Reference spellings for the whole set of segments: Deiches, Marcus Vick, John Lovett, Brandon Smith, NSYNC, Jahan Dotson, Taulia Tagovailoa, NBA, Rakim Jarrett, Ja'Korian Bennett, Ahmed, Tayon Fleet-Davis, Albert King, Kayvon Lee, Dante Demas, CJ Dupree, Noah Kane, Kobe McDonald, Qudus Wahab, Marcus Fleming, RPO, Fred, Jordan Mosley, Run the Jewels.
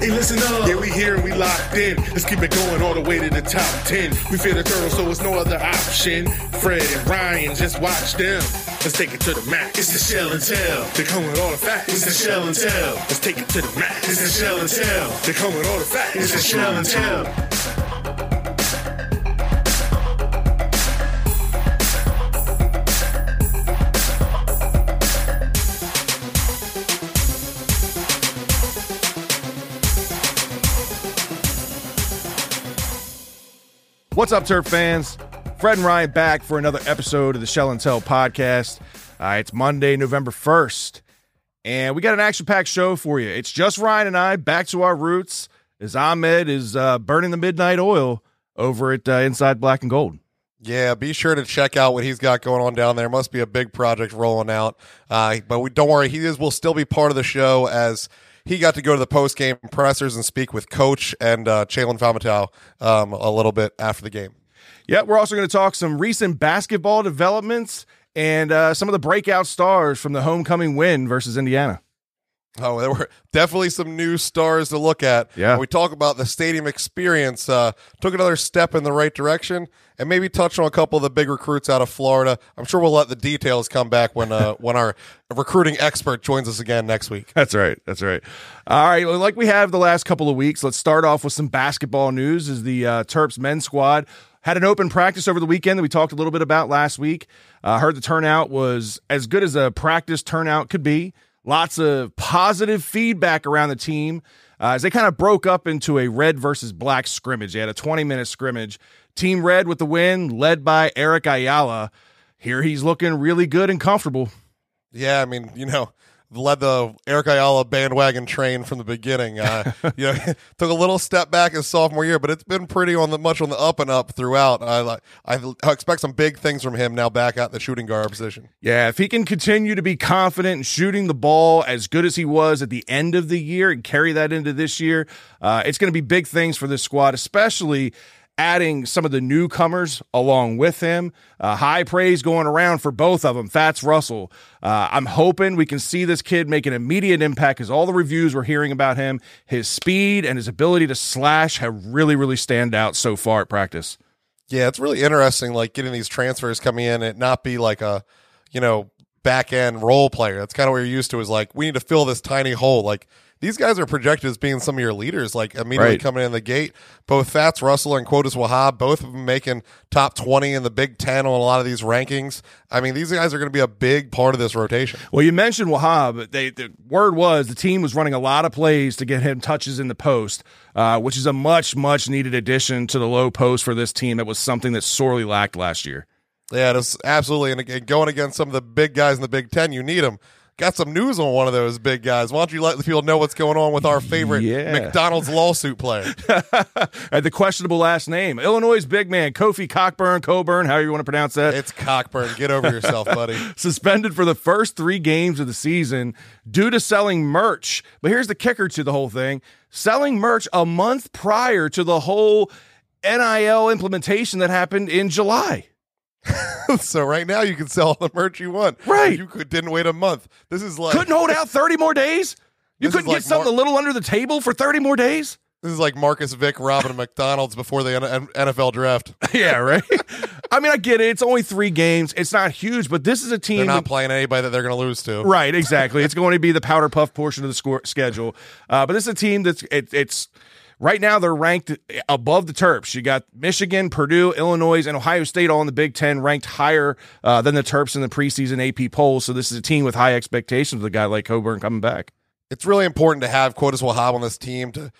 Hey, listen up. Yeah, we here and we locked in. Let's keep it going all the way to the top 10. We feel the turtle, so it's no other option. Fred and Ryan, just watch them. Let's take it to the max. It's the Shell and Tell. They're coming with all the facts. It's the Shell and Tell. Let's take it to the max. It's the Shell and Tell. They're coming with all the facts. It's the Shell and Tell. What's up, Turf fans? Fred and Ryan back for another episode of the Shell and Tell podcast. It's Monday, November 1st, and we got an action-packed show for you. It's just Ryan and I back to our roots as Ahmed is burning the midnight oil over at Inside Black and Gold. Yeah, be sure to check out what he's got going on down there. Must be a big project rolling out. But don't worry, will still be part of the show as he got to go to the post-game pressers and speak with Coach and Challen Faumatu a little bit after the game. Yeah, we're also going to talk some recent basketball developments and some of the breakout stars from the homecoming win versus Indiana. Oh, there were definitely some new stars to look at. Yeah. When we talk about the stadium experience, took another step in the right direction, and maybe touch on a couple of the big recruits out of Florida. I'm sure we'll let the details come back when our recruiting expert joins us again next week. That's right. All right, like we have the last couple of weeks, let's start off with some basketball news. Is the Terps men's squad had an open practice over the weekend that we talked a little bit about last week. Heard the turnout was as good as a practice turnout could be. Lots of positive feedback around the team as they kind of broke up into a red versus black scrimmage. They had a 20-minute scrimmage. Team Red with the win, led by Eric Ayala. Here he's looking really good and comfortable. Yeah, I mean, led the Eric Ayala bandwagon train from the beginning. Took a little step back his sophomore year, but it's been pretty much on the up and up throughout. I expect some big things from him now back at the shooting guard position. Yeah, if he can continue to be confident in shooting the ball as good as he was at the end of the year and carry that into this year, it's going to be big things for this squad, especially adding some of the newcomers along with him. High praise going around for both of them. Fats Russell. I'm hoping we can see this kid make an immediate impact because all the reviews we're hearing about him, his speed and his ability to slash have really, really stand out so far at practice. Yeah, it's really interesting, like getting these transfers coming in and not be like a, back end role player. That's kind of what you're used to, is like, we need to fill this tiny hole. Like, these guys are projected as being some of your leaders, like immediately coming in the gate. Both Fats Russell and Qudus Wahab, both of them making top 20 in the Big Ten on a lot of these rankings. I mean, these guys are going to be a big part of this rotation. Well, you mentioned Wahab. The word was the team was running a lot of plays to get him touches in the post, which is a much, much needed addition to the low post for this team. That was something that sorely lacked last year. Yeah, it was absolutely. And again, going against some of the big guys in the Big Ten, you need them. Got some news on one of those big guys. Why don't you let the people know what's going on with our favorite McDonald's lawsuit player? And the questionable last name. Illinois' big man, Kofi Cockburn, however you want to pronounce that. It's Cockburn. Get over yourself, buddy. Suspended for the first 3 games of the season due to selling merch. But here's the kicker to the whole thing. Selling merch a month prior to the whole NIL implementation that happened in July. So right now you can sell all the merch you want. Right. You didn't wait a month. This is like, couldn't hold out 30 more days? You couldn't get something a little under the table for 30 more days? This is like Marcus Vick robbing a McDonald's before the NFL draft. Yeah, right? I mean, I get it. It's only 3 games. It's not huge, but this is a team. They're not playing anybody that they're going to lose to. Right, exactly. It's going to be the powder puff portion of the schedule. But this is a team that's right now, they're ranked above the Terps. You got Michigan, Purdue, Illinois, and Ohio State all in the Big Ten, ranked higher than the Terps in the preseason AP polls. So this is a team with high expectations with a guy like Coburn coming back. It's really important to have Qudus Wahab on this team to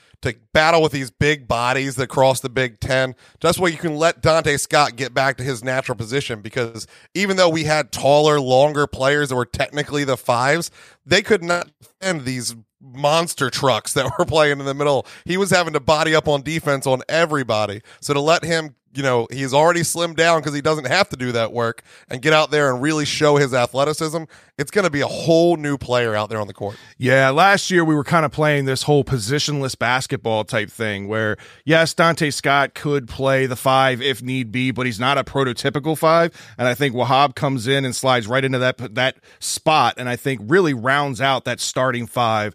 battle with these big bodies that cross the Big Ten. That's why you can let Donta Scott get back to his natural position, because even though we had taller, longer players that were technically the 5s, they could not defend these monster trucks that were playing in the middle. He was having to body up on defense on everybody. So to let him you know, he's already slimmed down because he doesn't have to do that work, and get out there and really show his athleticism, it's going to be a whole new player out there on the court. Yeah, last year we were kind of playing this whole positionless basketball type thing where, yes, Donta Scott could play the five if need be, but he's not a prototypical five, and I think Wahab comes in and slides right into that spot, and I think really rounds out that starting five.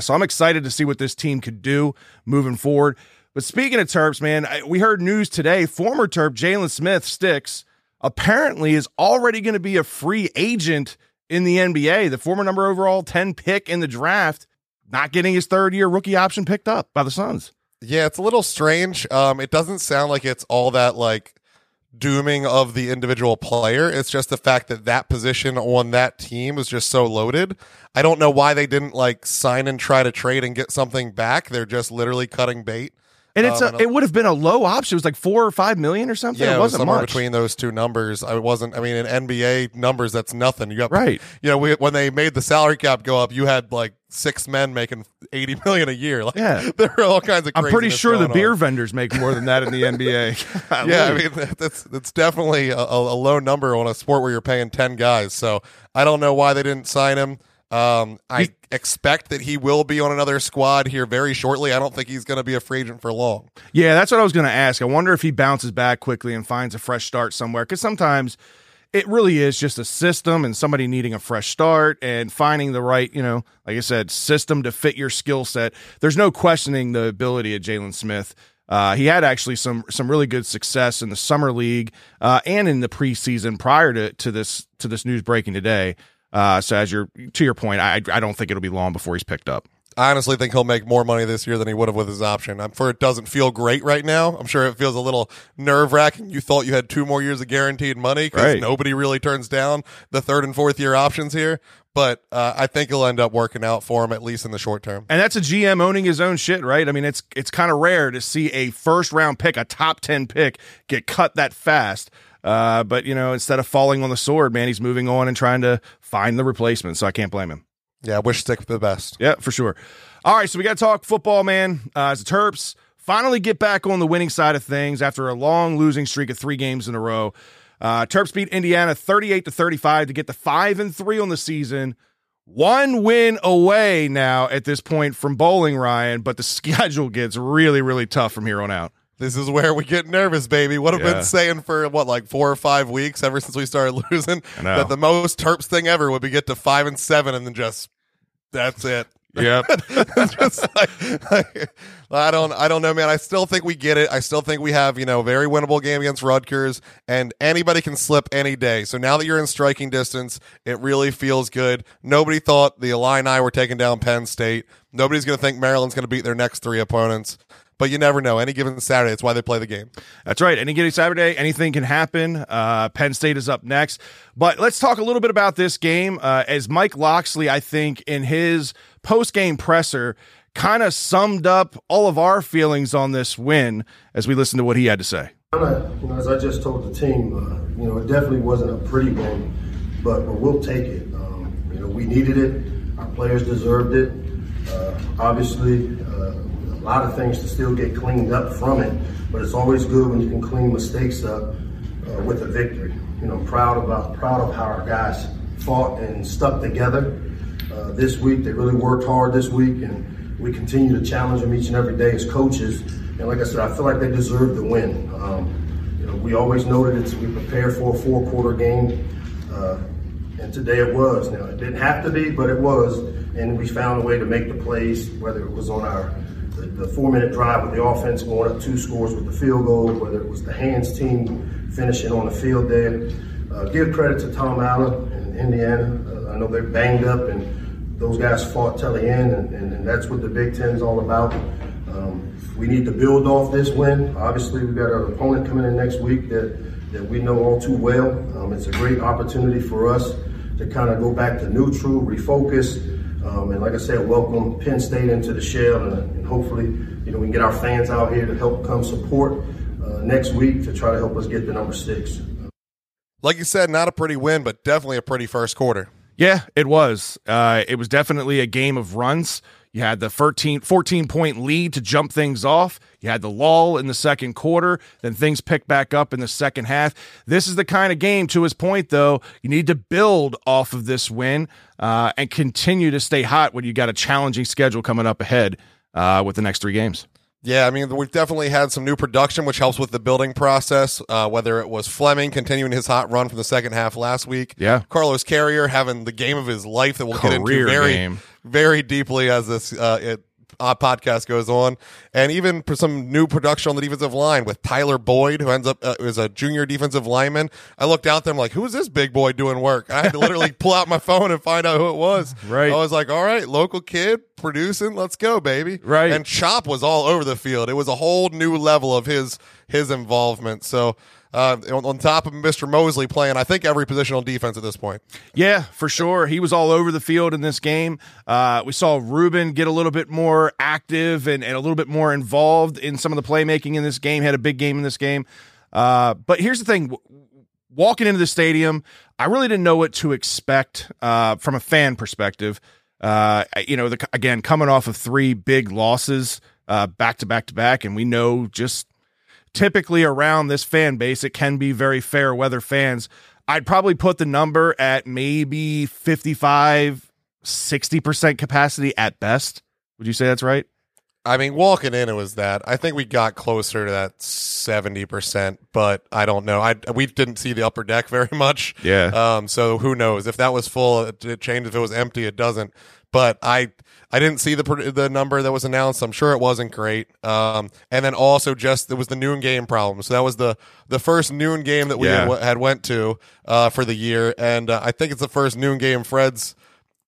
So I'm excited to see what this team could do moving forward. But speaking of Terps, man, we heard news today. Former Terp Jalen Smith Sticks apparently is already going to be a free agent in the NBA. The former number overall 10 pick in the draft, not getting his third-year rookie option picked up by the Suns. Yeah, it's a little strange. It doesn't sound like it's all that like dooming of the individual player. It's just the fact that that position on that team is just so loaded. I don't know why they didn't like sign and try to trade and get something back. They're just literally cutting bait. And it would have been a low option. It was like $4 or $5 million or something. Yeah, it wasn't somewhere much between those two numbers. I mean, in NBA numbers, that's nothing. You got right. You know, when they made the salary cap go up, you had like 6 men making $80 million a year. Like, yeah, there are all kinds of. I'm pretty sure the beer vendors make more than that in the NBA. Yeah, I mean, that's definitely a low number on a sport where you're paying 10 guys. So I don't know why they didn't sign him. I expect that he will be on another squad here very shortly. I don't think he's going to be a free agent for long. Yeah, that's what I was going to ask. I wonder if he bounces back quickly and finds a fresh start somewhere, because sometimes it really is just a system and somebody needing a fresh start and finding the right, you know, like I said, system to fit your skill set. There's no questioning the ability of Jalen Smith. He had actually some really good success in the summer league and in the preseason prior to this news breaking today. So to your point, I don't think it'll be long before he's picked up. I honestly think he'll make more money this year than he would have with his option. I'm sure it doesn't feel great right now. I'm sure it feels a little nerve-wracking. You thought you had 2 more years of guaranteed money because nobody really turns down the third and fourth year options here. But I think it'll end up working out for him, at least in the short term. And that's a GM owning his own shit, right? I mean, it's kind of rare to see a first-round pick, a top 10 pick, get cut that fast. But, you know, instead of falling on the sword, man, he's moving on and trying to find the replacement. So I can't blame him. Yeah, I wish Stick the best. Yeah, for sure. All right, so we got to talk football, man. As the Terps finally get back on the winning side of things after a long losing streak of 3 games in a row. Terps beat Indiana 38-35 to get the 5-3 on the season. 1 win away now at this point from bowling, Ryan, but the schedule gets really, really tough from here on out. This is where we get nervous, baby. What I've been saying for, like 4 or 5 weeks ever since we started losing, that the most Terps thing ever would be get to 5-7 and then just, that's it. Yep. Just like, I don't know, man. I still think we get it. I still think we have, you know, a very winnable game against Rutgers, and anybody can slip any day. So now that you're in striking distance, it really feels good. Nobody thought the Illini were taking down Penn State. Nobody's going to think Maryland's going to beat their next 3 opponents. But you never know. Any given Saturday, that's why they play the game. That's right. Any given Saturday, anything can happen. Penn State is up next. But let's talk a little bit about this game. As Mike Locksley, I think, in his post-game presser, kind of summed up all of our feelings on this win as we listen to what he had to say. As I just told the team, it definitely wasn't a pretty win, but we'll take it. We needed it. Our players deserved it. Obviously, a lot of things to still get cleaned up from it, but it's always good when you can clean mistakes up with a victory. Proud of how our guys fought and stuck together this week. They really worked hard this week, and we continue to challenge them each and every day as coaches. And like I said, I feel like they deserve the win. We always know that we prepare for a 4-quarter game, and today it was. Now, it didn't have to be, but it was, and we found a way to make the plays, whether it was on the 4-minute drive with the offense going up 2 scores with the field goal, whether it was the hands team finishing on the field there. Give credit to Tom Allen and Indiana. I know they're banged up, and those guys fought till the end, and that's what the Big Ten is all about. We need to build off this win. Obviously, we've got our opponent coming in next week that we know all too well. It's a great opportunity for us to kind of go back to neutral, refocus, and like I said, welcome Penn State into the Shell, and hopefully, we can get our fans out here to help come support next week to try to help us get the number 6. Like you said, not a pretty win, but definitely a pretty first quarter. Yeah, it was. It was definitely a game of runs. You had the 14-point lead to jump things off. You had the lull in the second quarter. Then things picked back up in the second half. This is the kind of game, to his point, though, you need to build off of this win and continue to stay hot when you got a challenging schedule coming up ahead with the next three games. Yeah, I mean, we've definitely had some new production, which helps with the building process, whether it was Fleming continuing his hot run from the second half last week. Yeah. Carlos Carrier having the game of his life that we'll get into very deeply as this podcast goes on. And even for some new production on the defensive line with Tyler Boyd, who ends up is a junior defensive lineman. I looked out there, I'm like, who is this big boy doing work? I had to literally pull out my phone and find out who it was. Right. I was like, all right, local kid. Producing, let's go, baby. Right. And Chop was all over the field. It was a whole new level of his involvement. So on top of Mr. Mosley playing, I think, every position on defense at this point. Yeah, for sure. He was all over the field in this game. We saw Ruben get a little bit more active and a little bit more involved in some of the playmaking in this game. He had a big game in this game. But here's the thing. Walking into the stadium, I really didn't know what to expect from a fan perspective. Again, coming off of three big losses back to back, and we know just typically around this fan base, it can be very fair weather fans. I'd probably put the number at maybe 55, 60% capacity at best. Would you say that's right? I mean, walking in, it was that. I think we got closer to that 70%, but I don't know. We didn't see the upper deck very much. Yeah. So who knows? If that was full, it changes. If it was empty, it doesn't. But I didn't see the number that was announced. I'm sure it wasn't great. And then also just there was the noon game problem. So that was the first noon game that we had went to for the year, and I think it's the first noon game Fred's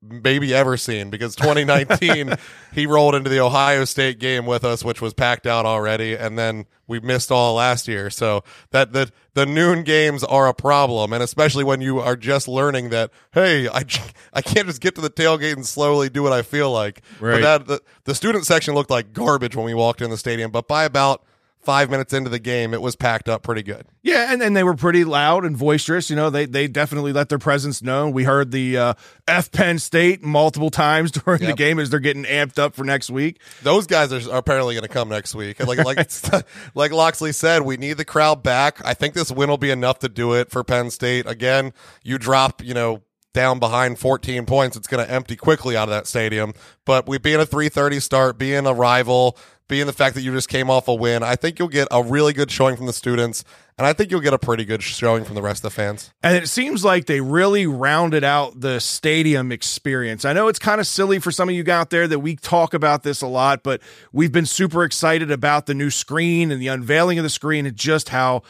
maybe ever seen, because 2019 he rolled into the Ohio State game with us, which was packed out already, and then we missed all last year. So that the noon games are a problem, and especially when you are just learning that, hey, I can't just get to the tailgate and slowly do what I feel like. Right. But the student section looked like garbage when we walked in the stadium, but by about 5 minutes into the game, it was packed up pretty good. Yeah, and they were pretty loud and boisterous. You know, they definitely let their presence known. We heard the F Penn State multiple times during the game as they're getting amped up for next week. Those guys are apparently going to come next week. And like Locksley said, we need the crowd back. I think this win will be enough to do it for Penn State. Again, you drop, down behind 14 points, it's going to empty quickly out of that stadium. But we being a 3:30 start, being a rival, being the fact that you just came off a win, I think you'll get a really good showing from the students, and I think you'll get a pretty good showing from the rest of the fans. And it seems like they really rounded out the stadium experience. I know it's kind of silly for some of you out there that we talk about this a lot, but we've been super excited about the new screen and the unveiling of the screen and just how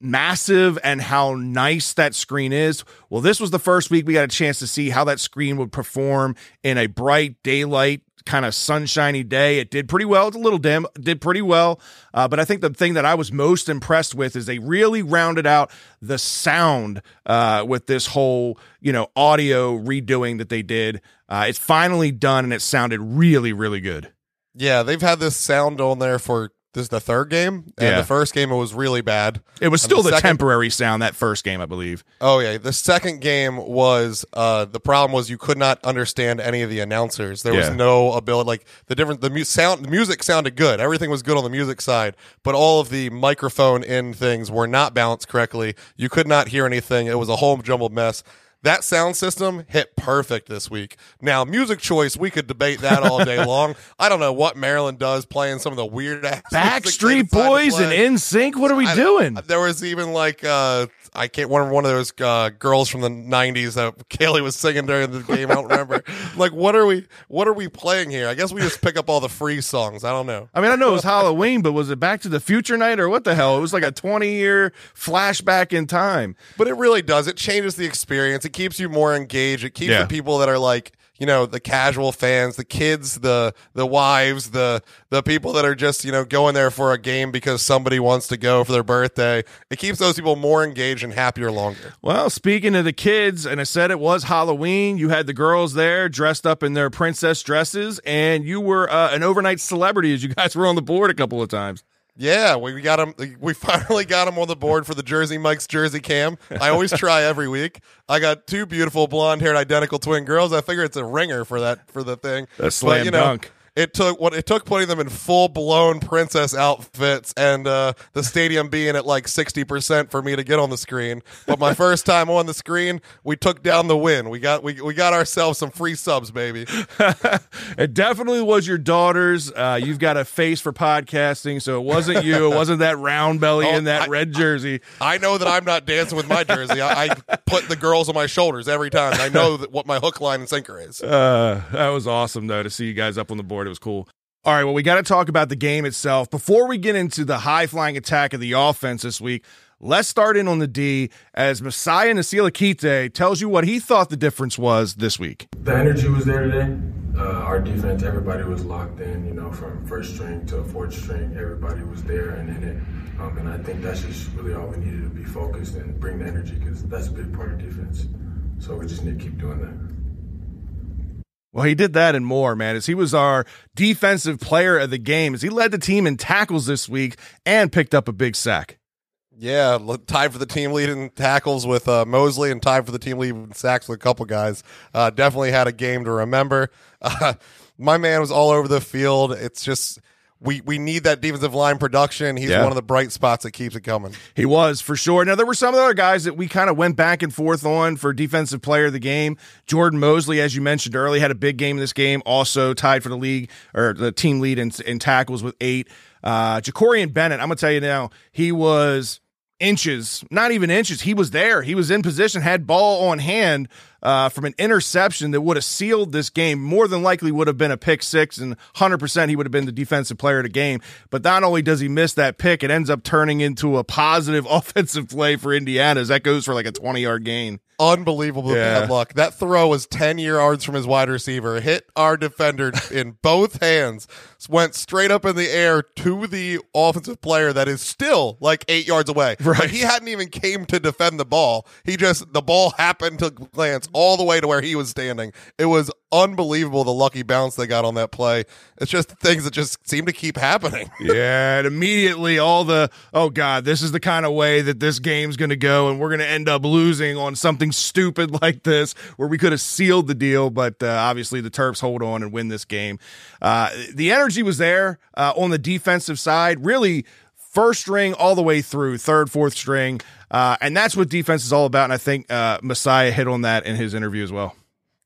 massive and how nice that screen is. Well, this was the first week we got a chance to see how that screen would perform in a bright daylight, kind of sunshiny day. It did pretty well. It's a little dim, did pretty well. But I think the thing that I was most impressed with is they really rounded out the sound with this whole, audio redoing that they did. It's finally done, and it sounded really, really good. Yeah, they've had this sound on there for this is the third game, and the first game it was really bad. It was still the temporary sound that first game, I believe. Oh yeah, the second game was the problem was you could not understand any of the announcers. There was no ability, like the music sounded good. Everything was good on the music side, but all of the microphone in things were not balanced correctly. You could not hear anything. It was a whole jumbled mess. That sound system hit perfect this week. Now, music choice, we could debate that all day long. I don't know what Maryland does playing some of the weird ass Backstreet Boys and NSYNC. What are we doing? There was even I can't remember one of those girls from the 90s that Kaylee was singing during the game. I don't remember. What are we playing here? I guess we just pick up all the free songs. I don't know. I mean, I know it was Halloween, but was it Back to the Future night or what the hell? It was like a 20-year flashback in time. But it really does. It changes the experience. It keeps you more engaged. It keeps the people that are the casual fans, the kids, the wives, the people that are just, going there for a game because somebody wants to go for their birthday. It keeps those people more engaged and happier longer. Well, speaking of the kids, and I said it was Halloween, you had the girls there dressed up in their princess dresses, and you were an overnight celebrity as you guys were on the board a couple of times. Yeah, we got him. We finally got him on the board for the Jersey Mike's Jersey Cam. I always try every week. I got two beautiful blonde-haired identical twin girls. I figure it's a ringer for that for the thing. A slam dunk. It took putting them in full-blown princess outfits and the stadium being at like 60% for me to get on the screen. But my first time on the screen, we took down the win. We got ourselves some free subs, baby. It definitely was your daughter's. You've got a face for podcasting, so it wasn't you. It wasn't that round belly in that red jersey. I know that I'm not dancing with my jersey. I put the girls on my shoulders every time. I know that what my hook, line, and sinker is. That was awesome, though, to see you guys up on the board. It was cool. All right, well, we got to talk about the game itself. Before we get into the high-flying attack of the offense this week, let's start in on the D as Messiah Nasilakite tells you what he thought the difference was this week. The energy was there today. Our defense, everybody was locked in, from first string to fourth string. Everybody was there and in it. And I think that's just really all we needed to be focused and bring the energy because that's a big part of defense. So we just need to keep doing that. Well, he did that and more, man, as he was our defensive player of the game, as he led the team in tackles this week and picked up a big sack. Yeah, tied for the team lead in tackles with Mosley and tied for the team lead in sacks with a couple guys. Definitely had a game to remember. My man was all over the field. It's just... We need that defensive line production. He's one of the bright spots that keeps it coming. He was, for sure. Now, there were some other guys that we kind of went back and forth on for defensive player of the game. Jordan Mosley, as you mentioned earlier, had a big game in this game, also tied for the league or the team lead in tackles with 8. Ja'Korian Bennett, I'm going to tell you now, he was inches, not even inches. He was there. He was in position, had ball on hand from an interception that would have sealed this game. More than likely would have been a pick six, and 100% he would have been the defensive player of the game. But not only does he miss that pick, it ends up turning into a positive offensive play for Indiana as that goes for like a 20-yard gain. Unbelievable bad luck. That throw was 10 yards from his wide receiver, hit our defender in both hands, went straight up in the air to the offensive player that is still like 8 yards away. Right. Like he hadn't even came to defend the ball. The ball happened to glance all the way to where he was standing. It was unbelievable the lucky bounce they got on that play. It's just things that just seem to keep happening. Yeah, and immediately all the, oh God, this is the kind of way that this game's going to go and we're going to end up losing on something stupid like this where we could have sealed the deal, but obviously the Terps hold on and win this game. The energy was there on the defensive side, really first string all the way through third, fourth string, and that's what defense is all about, and I think Messiah hit on that in his interview as well.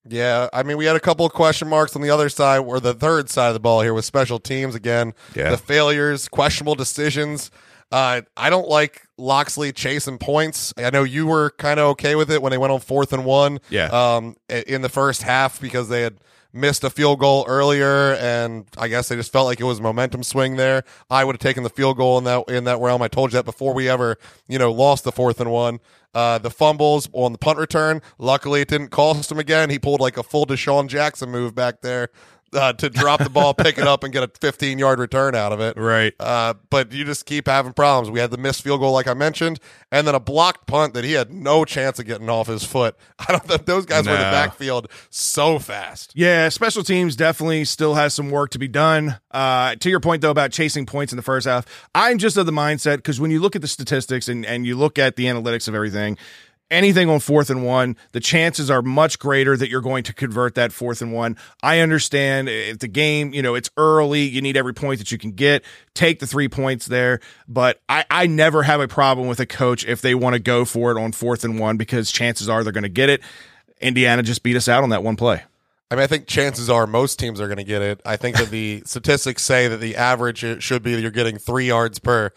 Yeah, I mean, we had a couple of question marks on the other side or the third side of the ball here with special teams again. Yeah. The failures, questionable decisions. I don't like Locksley chasing points. I know you were kind of okay with it when they went on 4th and 1 in the first half because they had missed a field goal earlier, and I guess they just felt like it was a momentum swing there. I would have taken the field goal in that realm. I told you that before we ever, lost the 4th and 1. The fumbles on the punt return, luckily it didn't cost him again. He pulled like a full Deshaun Jackson move back there. To drop the ball, pick it up, and get a 15-yard return out of it. Right. But you just keep having problems. We had the missed field goal, like I mentioned, and then a blocked punt that he had no chance of getting off his foot. I don't think those guys were in the backfield so fast. Yeah, special teams definitely still has some work to be done. To your point, though, about chasing points in the first half, I'm just of the mindset, because when you look at the statistics and you look at the analytics of everything, anything on 4th and 1, the chances are much greater that you're going to convert that 4th and 1. I understand if the game, it's early, you need every point that you can get, take the 3 points there. But I never have a problem with a coach if they want to go for it on 4th and 1, because chances are they're going to get it. Indiana just beat us out on that one play. I mean, I think chances are most teams are going to get it. I think that the statistics say that the average should be that you're getting 3 yards per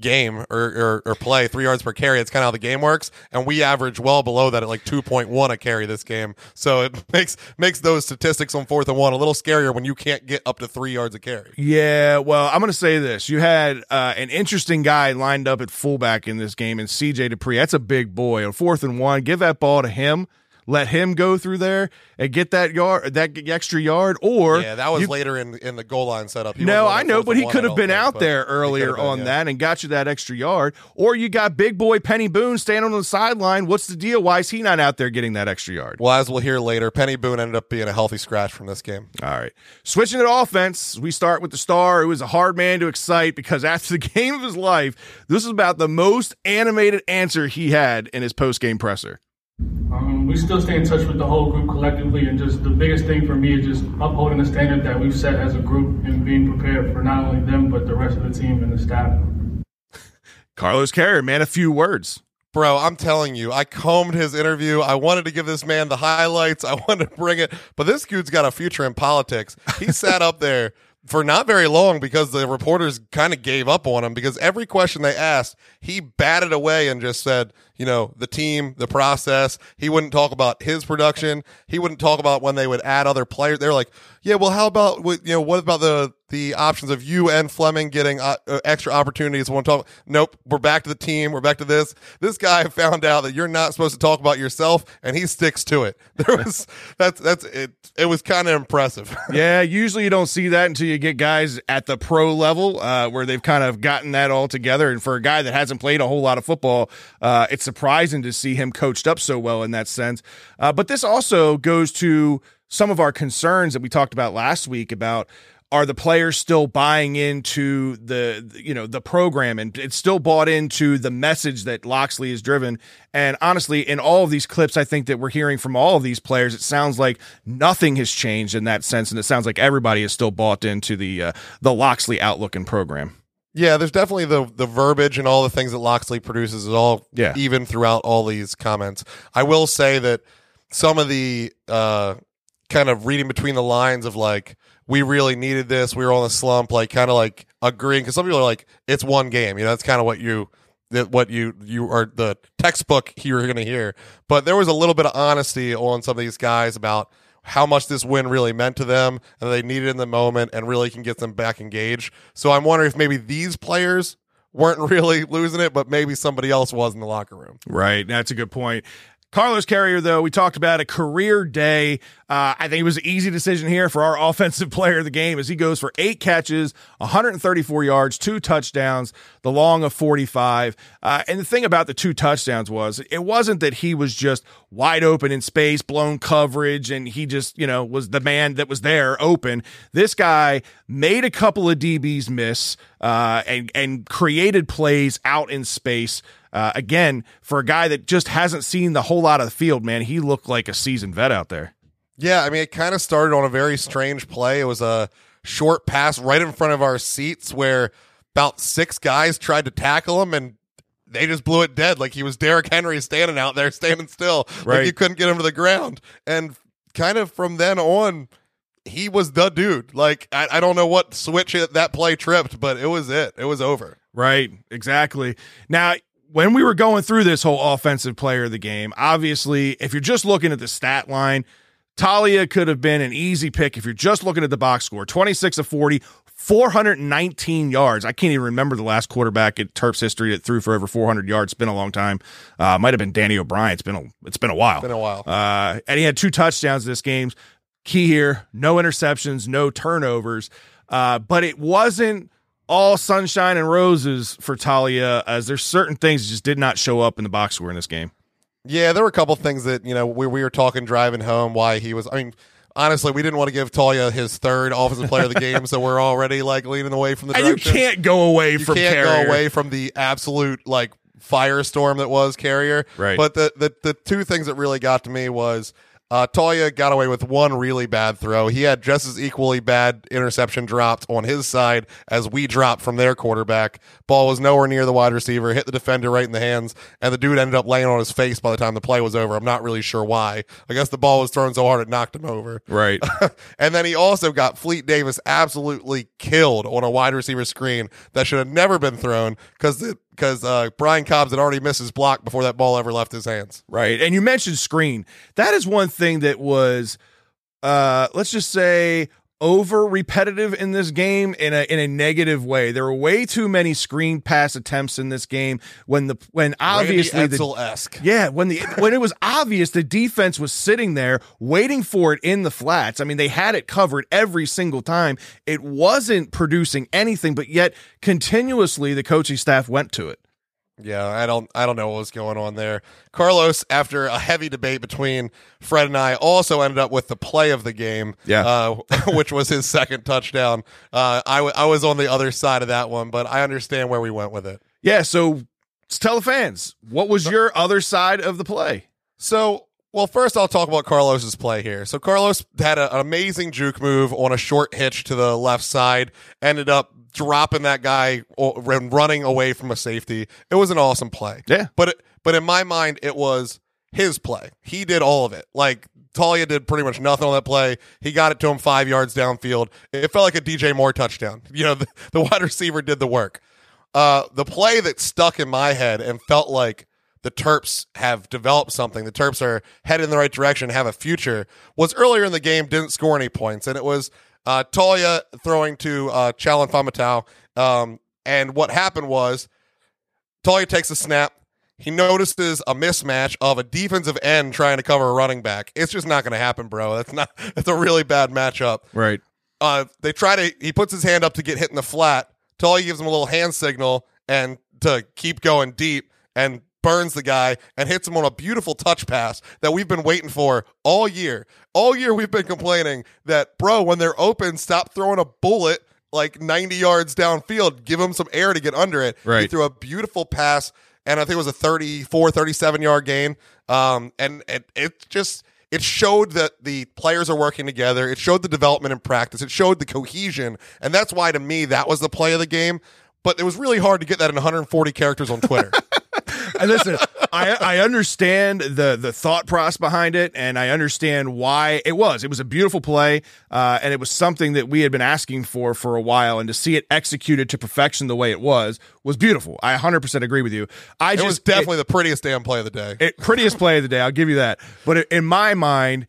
game or play, 3 yards per carry. It's kind of how the game works, and we average well below that at like 2.1 a carry this game, so it makes those statistics on 4th and 1 a little scarier when you can't get up to 3 yards a carry. Yeah, well, I'm gonna say this, you had an interesting guy lined up at fullback in this game, and CJ Dupree, that's a big boy. On 4th and 1, give that ball to him, let him go through there and get that yard, that extra yard. Or yeah, that was later in the goal line setup. No, I know, but he could have been out there earlier on that and got you that extra yard. Or you got big boy Penny Boone standing on the sideline. What's the deal? Why is he not out there getting that extra yard? Well, as we'll hear later, Penny Boone ended up being a healthy scratch from this game. All right. Switching to offense, we start with the star. It was a hard man to excite because after the game of his life, this is about the most animated answer he had in his post-game presser. We still stay in touch with the whole group collectively, and just the biggest thing for me is just upholding the standard that we've set as a group and being prepared for not only them, but the rest of the team and the staff. Carlos Carrier, man, a few words. Bro, I'm telling you, I combed his interview. I wanted to give this man the highlights. I wanted to bring it. But this dude's got a future in politics. He sat up there for not very long because the reporters kind of gave up on him because every question they asked, he batted away and just said, you know, the team, the process. He wouldn't talk about his production. He wouldn't talk about when they would add other players. They were like, yeah, well, how about, what about the options of you and Fleming getting extra opportunities? Won't talk. Nope. We're back to the team. We're back to this. This guy found out that you're not supposed to talk about yourself, and he sticks to it. There was that's it. It was kind of impressive. Yeah, usually you don't see that until you get guys at the pro level where they've kind of gotten that all together. And for a guy that hasn't played a whole lot of football, it's surprising to see him coached up so well in that sense. But this also goes to some of our concerns that we talked about last week about. Are the players still buying into the program, and it's still bought into the message that Locksley is driven? And honestly, in all of these clips, I think that we're hearing from all of these players, it sounds like nothing has changed in that sense. And it sounds like everybody is still bought into the Locksley outlook and program. Yeah, there's definitely the verbiage and all the things that Locksley produces is all even throughout all these comments. I will say that some of the kind of reading between the lines of like, we really needed this, we were on a slump, like kind of like agreeing, because some people are like, it's one game, that's kind of what you are, the textbook you're going to hear. But there was a little bit of honesty on some of these guys about how much this win really meant to them and they needed in the moment and really can get them back engaged. So I'm wondering if maybe these players weren't really losing it, but maybe somebody else was in the locker room. Right, that's a good point. Carlos Carrier, though, we talked about a career day. I think it was an easy decision here for our offensive player of the game as he goes for 8 catches, 134 yards, 2 touchdowns, the long of 45. And the thing about the 2 touchdowns was it wasn't that he was just wide open in space, blown coverage, and he just, was the man that was there open. This guy made a couple of DBs miss and created plays out in space. Again, for a guy that just hasn't seen the whole lot of the field, man, he looked like a seasoned vet out there. Yeah, I mean, it kind of started on a very strange play. It was a short pass right in front of our seats where about 6 guys tried to tackle him, and they just blew it dead. Like he was Derrick Henry standing out there, standing still. Right. Like you couldn't get him to the ground. And kind of from then on, he was the dude. Like, I don't know what switch that play tripped, but it was it. It was over. Right, exactly. Now, when we were going through this whole offensive player of the game, obviously, if you're just looking at the stat line, Taulia could have been an easy pick if you're just looking at the box score. 26 of 40, 419 yards. I can't even remember the last quarterback in Terps history that threw for over 400 yards. It's been a long time. Might have been Danny O'Brien. It's been a while. And he had 2 touchdowns this game. Key here, no interceptions, no turnovers. But it wasn't all sunshine and roses for Taulia, as there's certain things that just did not show up in the box score in this game. Yeah, there were a couple things that, we were talking driving home why he was. I mean, honestly, we didn't want to give Taulia his 3rd offensive player of the game, so we're already like leaning away from the direction. And you can't go away from Carrier. You can't go away from the absolute like firestorm that was Carrier. Right. But the 2 things that really got to me was Taulia got away with 1 really bad throw. He had just as equally bad interception dropped on his side as we dropped from their quarterback. Ball was nowhere near the wide receiver, hit the defender right in the hands, and the dude ended up laying on his face by the time the play was over. I'm not really sure why. I guess the ball was thrown so hard it knocked him over. Right. And then he also got Fleet-Davis absolutely killed on a wide receiver screen that should have never been thrown because Brian Cobbs had already missed his block before that ball ever left his hands. Right. And you mentioned screen. That is one thing that was, let's just say, over repetitive in this game in a negative way. There were way too many screen pass attempts in this game when obviously when it was obvious the defense was sitting there waiting for it in the flats. I mean, they had it covered every single time. It wasn't producing anything, but yet continuously the coaching staff went to it. Yeah, I don't know what was going on there. Carlos, after a heavy debate between Fred and I, also ended up with the play of the game, which was his second touchdown. I was on the other side of that one, but I understand where we went with it. Yeah, so tell the fans, what was your other side of the play? So, well, first I'll talk about Carlos's play here. So Carlos had an amazing juke move on a short hitch to the left side, ended up dropping that guy and running away from a safety. It was an awesome play. Yeah. But in my mind, it was his play. He did all of it. Like, Taulia did pretty much nothing on that play. He got it to him 5 yards downfield. It felt like a DJ Moore touchdown. You know, the wide receiver did the work. The play that stuck in my head and felt like the Terps have developed something, the Terps are headed in the right direction, have a future, was earlier in the game, didn't score any points, and it was Taulia throwing to Challen Faumatu, and what happened was Taulia takes a snap. He notices a mismatch of a defensive end trying to cover a running back. It's just not going to happen, bro. That's a really bad matchup. Right. He puts his hand up to get hit in the flat. Taulia gives him a little hand signal and to keep going deep and burns the guy and hits him on a beautiful touch pass that we've been waiting for all year. All year we've been complaining that, bro, when they're open, stop throwing a bullet like 90 yards downfield. Give him some air to get under it. Right. He threw a beautiful pass, and I think it was a 34, 37-yard gain. And it showed that the players are working together. It showed the development in practice. It showed the cohesion. And that's why, to me, that was the play of the game. But it was really hard to get that in 140 characters on Twitter. And listen, I understand the thought process behind it, and I understand why it was. It was a beautiful play, and it was something that we had been asking for a while, and to see it executed to perfection the way it was beautiful. I 100% agree with you. It was definitely the prettiest damn play of the day. Prettiest play of the day, I'll give you that. But in my mind,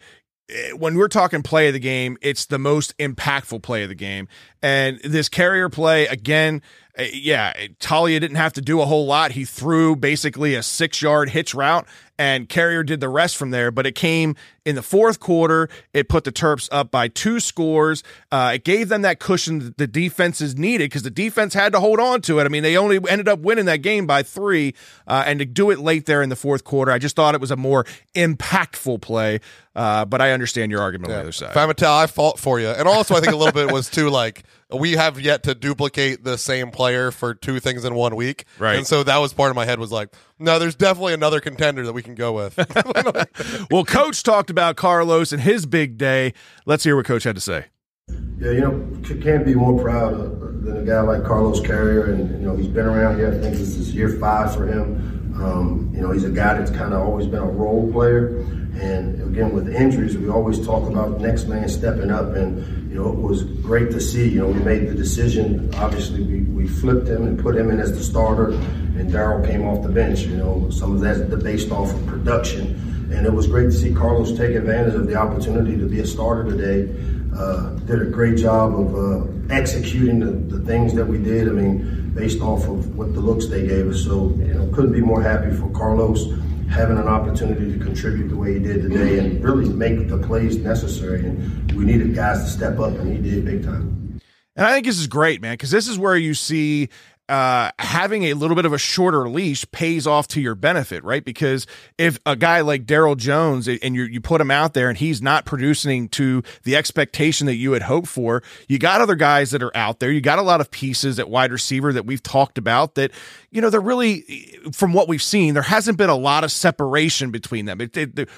when we're talking play of the game, it's the most impactful play of the game. And this carrier play, again, yeah, Taulia didn't have to do a whole lot. He threw basically a 6-yard hitch route, and Carrier did the rest from there. But it came in the fourth quarter. It put the Terps up by 2 scores. It gave them that cushion that the defenses needed because the defense had to hold on to it. I mean, they only ended up winning that game by 3, and to do it late there in the fourth quarter, I just thought it was a more impactful play. But I understand your argument on the other side. Faumatu, I fought for you. And also, I think a little bit was too, like, we have yet to duplicate the same player for 2 things in 1 week. Right. And so that was part of my head was like, no, there's definitely another contender that we can go with. Well, Coach talked about Carlos and his big day. Let's hear what Coach had to say. Yeah, you know, can't be more proud than a guy like Carlos Carrier. And, you know, he's been around here. I think this is year 5 for him. You know, he's a guy that's kind of always been a role player. And again, with injuries, we always talk about next man stepping up. And, you know, it was great to see. You know, we made the decision. Obviously, we flipped him and put him in as the starter. And Darryl came off the bench. You know, some of that's based off of production. And it was great to see Carlos take advantage of the opportunity to be a starter today. Did a great job of executing the things that we did. I mean, based off of what the looks they gave us. So, you know, couldn't be more happy for Carlos having an opportunity to contribute the way he did today and really make the plays necessary. And we needed guys to step up, and he did big time. And I think this is great, man, because this is where you see – having a little bit of a shorter leash pays off to your benefit, right? Because if a guy like Darryl Jones and you put him out there and he's not producing to the expectation that you had hoped for, you got other guys that are out there. You got a lot of pieces at wide receiver that we've talked about that, you know, they're really, from what we've seen, there hasn't been a lot of separation between them.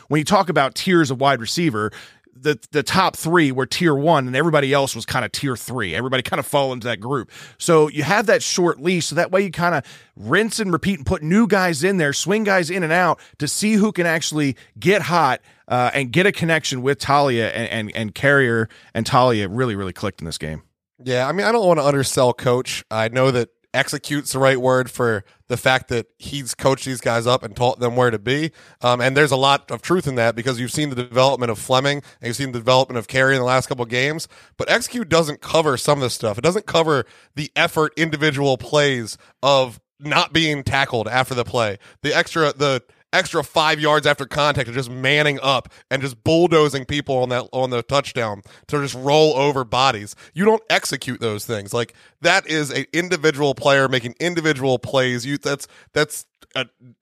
When you talk about tiers of wide receiver, the top 3 were tier 1 and everybody else was kind of tier 3. Everybody kind of fall into that group. So you have that short leash. So that way you kind of rinse and repeat and put new guys in there, swing guys in and out to see who can actually get hot and get a connection with Taulia and Carrier, and Taulia really, really clicked in this game. Yeah. I mean, I don't want to undersell Coach. I know that execute's the right word for the fact that he's coached these guys up and taught them where to be. And there's a lot of truth in that, because you've seen the development of Fleming and you've seen the development of Carey in the last couple of games. But execute doesn't cover some of this stuff. It doesn't cover the effort, individual plays of not being tackled after the play, the extra 5 yards after contact, and just manning up and just bulldozing people on the touchdown to just roll over bodies. You don't execute those things. Like, that is an individual player making individual plays. That's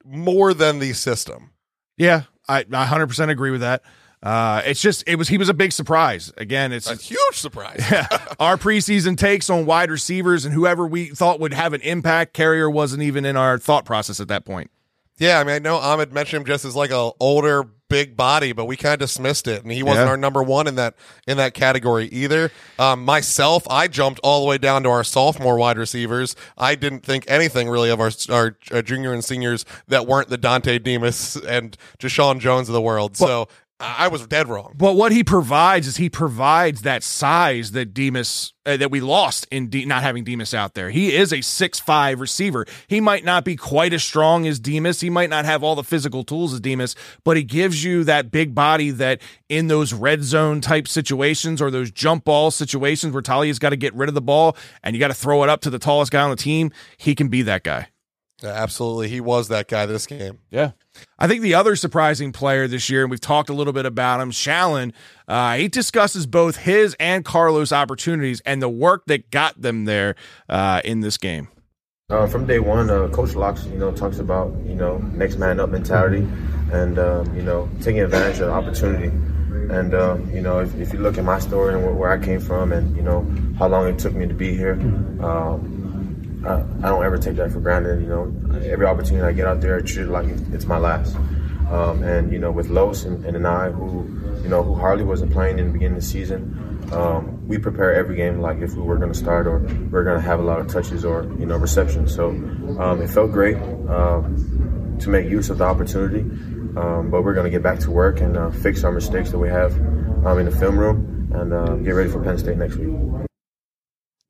more than the system. Yeah, I 100% agree with that. He was a big surprise. Again, it's a huge surprise. Yeah, our preseason takes on wide receivers and whoever we thought would have an impact, Carrier wasn't even in our thought process at that point. Yeah, I mean, I know Ahmed mentioned him just as like an older, big body, but we kind of dismissed it, and he wasn't our number one in that category either. Myself, I jumped all the way down to our sophomore wide receivers. I didn't think anything really of our junior and seniors that weren't the Dante Demas and Deshaun Jones of the world. So I was dead wrong. But what he provides that size that Demas that we lost in not having Demas out there. He is a 6'5 receiver. He might not be quite as strong as Demas. He might not have all the physical tools as Demas, but he gives you that big body that in those red zone type situations or those jump ball situations where Talia's got to get rid of the ball and you got to throw it up to the tallest guy on the team, he can be that guy. Yeah, absolutely. He was that guy this game. Yeah. I think the other surprising player this year, and we've talked a little bit about him, Challen, he discusses both his and Carlos' opportunities and the work that got them there in this game. From day one, Coach Locksley, talks about, next man up mentality and, taking advantage of the opportunity. And, if you look at my story and where I came from and, how long it took me to be here, I don't ever take that for granted. Every opportunity I get out there, I treat it like it's my last. With Los and I, who hardly wasn't playing in the beginning of the season, we prepare every game like if we were going to start or we're going to have a lot of touches or receptions. So it felt great to make use of the opportunity, but we're going to get back to work and fix our mistakes that we have in the film room and get ready for Penn State next week.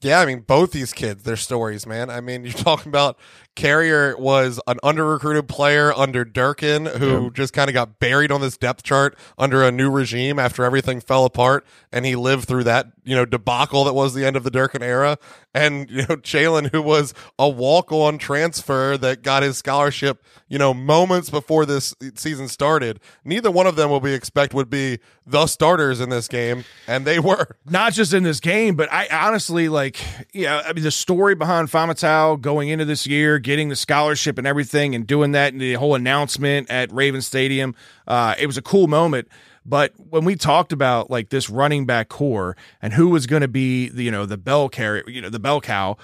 Yeah, I mean, both these kids, their stories, man. I mean, you're talking about Carrier was an under-recruited player under Durkin who just kind of got buried on this depth chart under a new regime after everything fell apart, and he lived through that, debacle that was the end of the Durkin era. And, Challen, who was a walk-on transfer that got his scholarship, moments before this season started. Neither one of them will we expect would be the starters in this game, and they were. Not just in this game, but I honestly, the story behind Faumatu going into this year, getting the scholarship and everything and doing that and the whole announcement at Raven Stadium, it was a cool moment. But when we talked about this running back core and who was going to be the bell cow,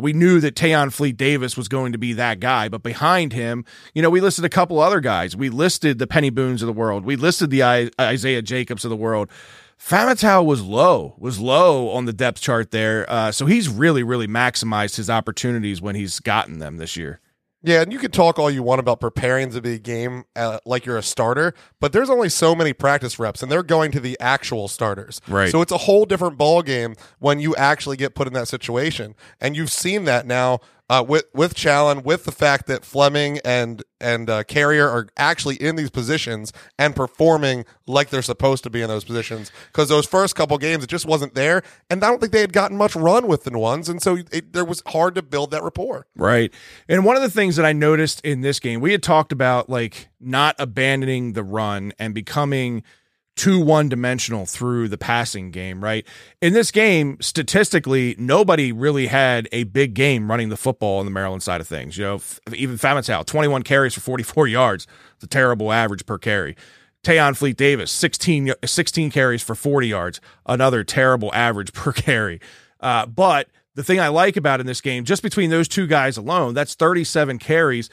we knew that Tayon Fleet-Davis was going to be that guy. But behind him, we listed a couple other guys. We listed the Penny Boones of the world. We listed the Isaiah Jacobs of the world. Faumatu was low on the depth chart there. So he's really, really maximized his opportunities when he's gotten them this year. Yeah, and you can talk all you want about preparing to be a game like you're a starter, but there's only so many practice reps, and they're going to the actual starters. Right. So it's a whole different ball game when you actually get put in that situation, and you've seen that now with Challen, with the fact that Fleming and Carrier are actually in these positions and performing like they're supposed to be in those positions, because those first couple games, it just wasn't there, and I don't think they had gotten much run with the ones, and so there was hard to build that rapport. Right. And one of the things that I noticed in this game, we had talked about not abandoning the run and becoming too one-dimensional through the passing game, right? In this game, statistically, nobody really had a big game running the football on the Maryland side of things. Even Faumatu, 21 carries for 44 yards. It's a terrible average per carry. Tayon Fleet-Davis, 16 carries for 40 yards. Another terrible average per carry. But the thing I like about in this game, just between those two guys alone, that's 37 carries.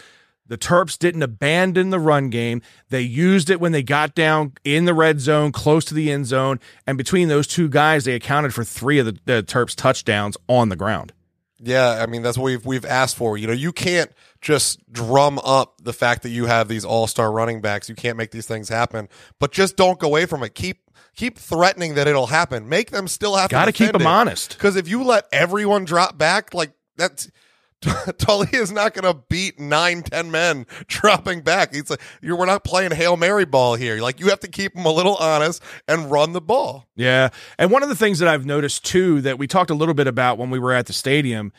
The Terps didn't abandon the run game. They used it when they got down in the red zone, close to the end zone. And between those two guys, they accounted for three of the Terps' touchdowns on the ground. Yeah, I mean, that's what we've asked for. You can't just drum up the fact that you have these all-star running backs. You can't make these things happen. But just don't go away from it. Keep threatening that it'll happen. Make them still have to defend it. Got to keep them honest. Because if you let everyone drop back, that's... Taulia is not going to beat 9-10 men dropping back. He's like, we're not playing Hail Mary ball here. Like, you have to keep them a little honest and run the ball. Yeah. And one of the things that I've noticed too, that we talked a little bit about when we were at the stadium,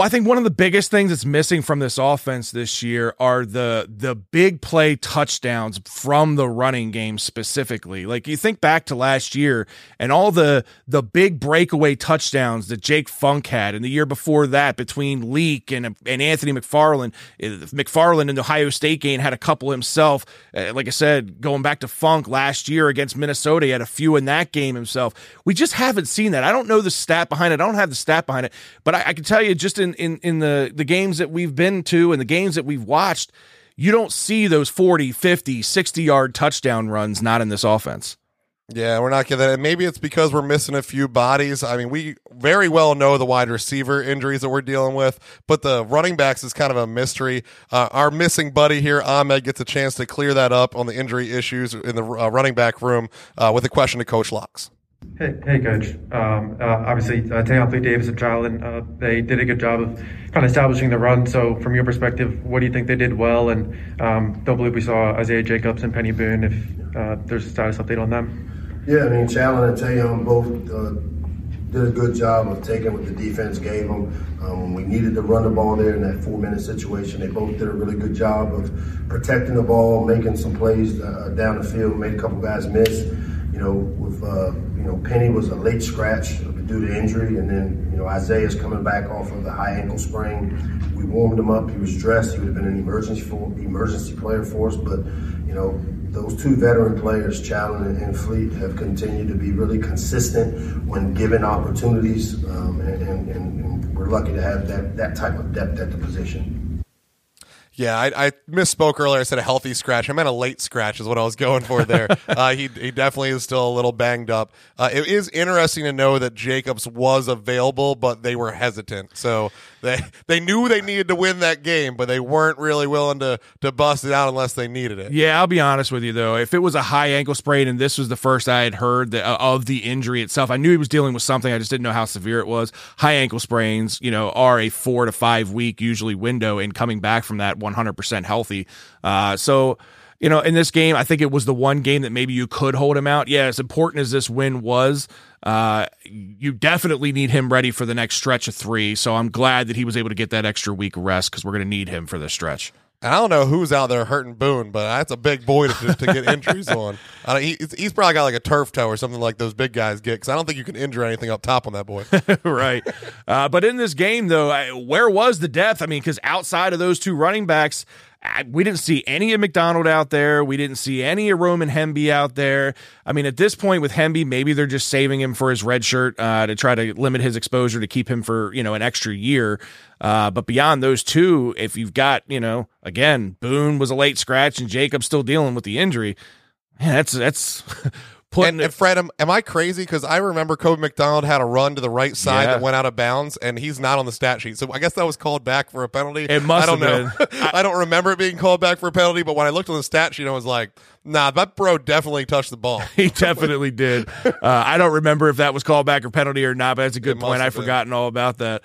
I think one of the biggest things that's missing from this offense this year are the big play touchdowns from the running game specifically. Like, you think back to last year and all the big breakaway touchdowns that Jake Funk had, and the year before that between Leak and Anthony McFarland. McFarland in the Ohio State game had a couple himself. Like I said, going back to Funk last year against Minnesota, he had a few in that game himself. We just haven't seen that. I don't know the stat behind it. I don't have the stat behind it, but I can tell you, just in the games that we've been to and the games that we've watched, you don't see those 40, 50, 60-yard touchdown runs, not in this offense. Yeah, we're not getting that. And maybe it's because we're missing a few bodies. I mean, we very well know the wide receiver injuries that we're dealing with, but the running backs is kind of a mystery. Our missing buddy here, Ahmed, gets a chance to clear that up on the injury issues in the running back room with a question to Coach Locks. Hey, Coach. Obviously, Tayon Fleet-Davis and Challen, they did a good job of kind of establishing the run. So from your perspective, what do you think they did well? And don't believe we saw Isaiah Jacobs and Penny Boone, if there's a status update on them. Yeah, I mean, Challen and Tayon both did a good job of taking what the defense gave them. We needed to run the ball there in that 4-minute situation. They both did a really good job of protecting the ball, making some plays down the field, made a couple guys miss. You know, with Penny was a late scratch due to injury, and then Isaiah's coming back off of the high ankle sprain. We warmed him up. He was dressed. He would have been an emergency player for us. But those two veteran players, Challen and Fleet, have continued to be really consistent when given opportunities, and we're lucky to have that type of depth at the position. Yeah, I misspoke earlier. I said a healthy scratch. I meant a late scratch is what I was going for there. He definitely is still a little banged up. It is interesting to know that Jacobs was available, but they were hesitant. So they knew they needed to win that game, but they weren't really willing to bust it out unless they needed it. Yeah, I'll be honest with you, though. If it was a high ankle sprain, and this was the first I had heard of the injury itself, I knew he was dealing with something. I just didn't know how severe it was. High ankle sprains, are a 4 to 5 week usually window, and coming back from that 100% healthy. So, in this game, I think it was the one game that maybe you could hold him out. Yeah, as important as this win was, you definitely need him ready for the next stretch of three. So I'm glad that he was able to get that extra week rest, because we're going to need him for this stretch. And I don't know who's out there hurting Boone, but that's a big boy to get injuries on. He's probably got like a turf toe or something like those big guys get, because I don't think you can injure anything up top on that boy. Right. But in this game, though, where was the depth? I mean, because outside of those two running backs, we didn't see any of McDonald out there. We didn't see any of Roman Hemby out there. I mean, at this point with Hemby, maybe they're just saving him for his red shirt to try to limit his exposure, to keep him for, an extra year. But beyond those two, if you've got, again, Boone was a late scratch and Jacob's still dealing with the injury, man, that's And Fred, am I crazy? Because I remember Kobe McDonald had a run to the right side that went out of bounds, and he's not on the stat sheet. So I guess that was called back for a penalty. It must have been. I don't remember it being called back for a penalty, but when I looked on the stat sheet, I was like, nah, that bro definitely touched the ball. He definitely did. I don't remember if that was called back or penalty or not, but that's a good point. I've forgotten all about that.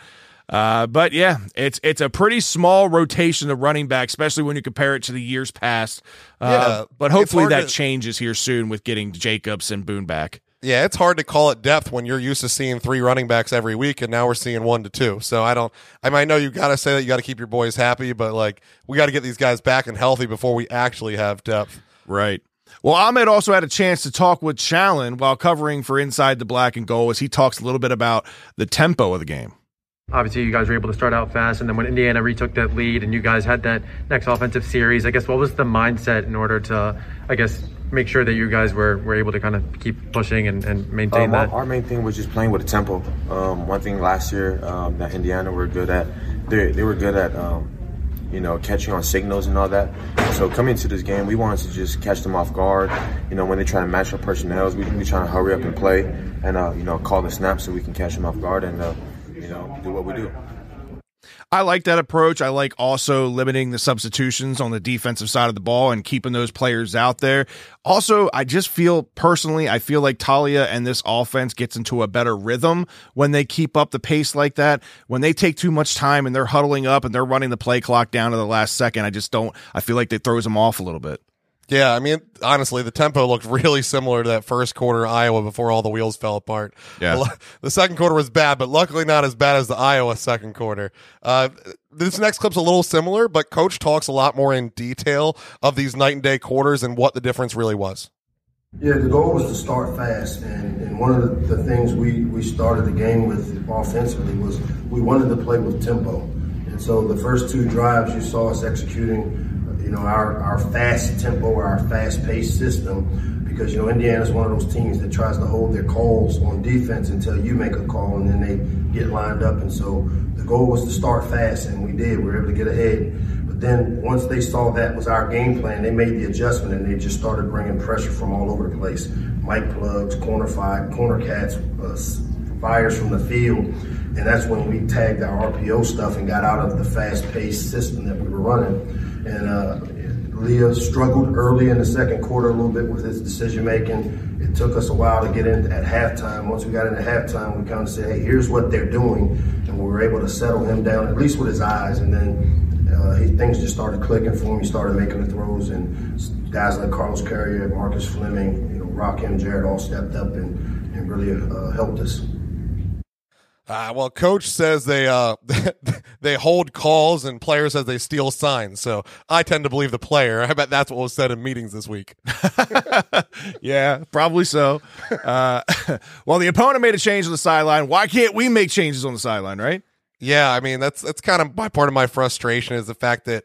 But yeah, it's a pretty small rotation of running back, especially when you compare it to the years past. But hopefully that changes here soon with getting Jacobs and Boone back. Yeah, it's hard to call it depth when you're used to seeing three running backs every week, and now we're seeing 1 to 2. So I know you got to say that you got to keep your boys happy, but like, we got to get these guys back and healthy before we actually have depth. Right. Well, Ahmed also had a chance to talk with Challen while covering for Inside the Black and Gold, as he talks a little bit about the tempo of the game. Obviously, you guys were able to start out fast, and then when Indiana retook that lead and you guys had that next offensive series, I guess what was the mindset in order to, make sure that you guys were able to kind of keep pushing and maintain that? Our main thing was just playing with the tempo. One thing last year that Indiana were good at, they were good at, catching on signals and all that. So coming into this game, we wanted to just catch them off guard. When they try to match our personnel, we try to hurry up and play and, call the snaps so we can catch them off guard and do what we do. I like that approach. I like also limiting the substitutions on the defensive side of the ball and keeping those players out there. Also, I just feel personally, I feel like Taulia and this offense gets into a better rhythm when they keep up the pace like that. When they take too much time and they're huddling up and they're running the play clock down to the last second, I feel like it throws them off a little bit. Yeah, I mean, honestly, the tempo looked really similar to that first quarter Iowa before all the wheels fell apart. Yeah. The second quarter was bad, but luckily not as bad as the Iowa second quarter. This next clip's a little similar, but Coach talks a lot more in detail of these night and day quarters and what the difference really was. Yeah, the goal was to start fast, and one of the things we started the game with offensively was we wanted to play with tempo. And so the first two drives you saw us executing our fast tempo, our fast-paced system, because, Indiana's one of those teams that tries to hold their calls on defense until you make a call, and then they get lined up. And so the goal was to start fast, and we did. We were able to get ahead. But then once they saw that was our game plan, they made the adjustment, and they just started bringing pressure from all over the place. Mike plugs, corner cats, fires from the field. And that's when we tagged our RPO stuff and got out of the fast-paced system that we were running. And Leah struggled early in the second quarter a little bit with his decision-making. It took us a while to get in at halftime. Once we got into halftime, we kind of said, hey, here's what they're doing. And we were able to settle him down, at least with his eyes. And then things just started clicking for him. He started making the throws. And guys like Carlos Carrier, Marcus Fleming, Rakim Jarrett all stepped up and really helped us. Well, Coach says they hold calls, and player says they steal signs. So I tend to believe the player. I bet that's what was said in meetings this week. Yeah, probably so. Well, the opponent made a change on the sideline. Why can't we make changes on the sideline, right? Yeah, I mean, that's kind of part of my frustration is the fact that,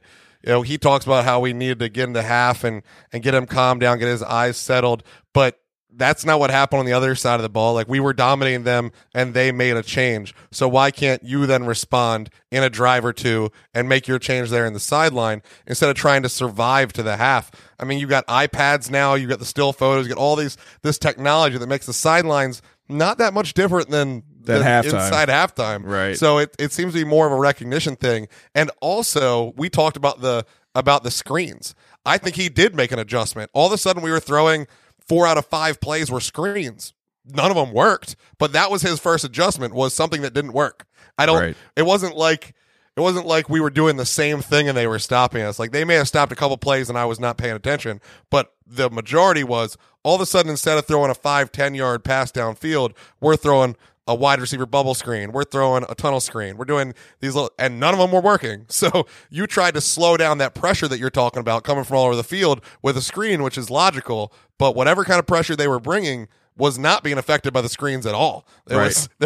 he talks about how we needed to get into half and get him calmed down, get his eyes settled. But that's not what happened on the other side of the ball. Like, we were dominating them and they made a change. So why can't you then respond in a drive or two and make your change there in the sideline instead of trying to survive to the half? I mean, you got iPads now, you got the still photos, you got all this technology that makes the sidelines not that much different than halftime. Inside halftime. Right. So it seems to be more of a recognition thing. And also, we talked about the screens. I think he did make an adjustment. All of a sudden we were throwing 4 out of 5 plays were screens. None of them worked, but that was his first adjustment, was something that didn't work. It wasn't like we were doing the same thing and they were stopping us. Like, they may have stopped a couple plays and I was not paying attention, but the majority was all of a sudden, instead of throwing a 5-10 yard pass downfield, we're throwing a wide receiver bubble screen. We're throwing a tunnel screen. We're doing these little, and none of them were working. So you tried to slow down that pressure that you're talking about coming from all over the field with a screen, which is logical, but whatever kind of pressure they were bringing was not being affected by the screens at all. There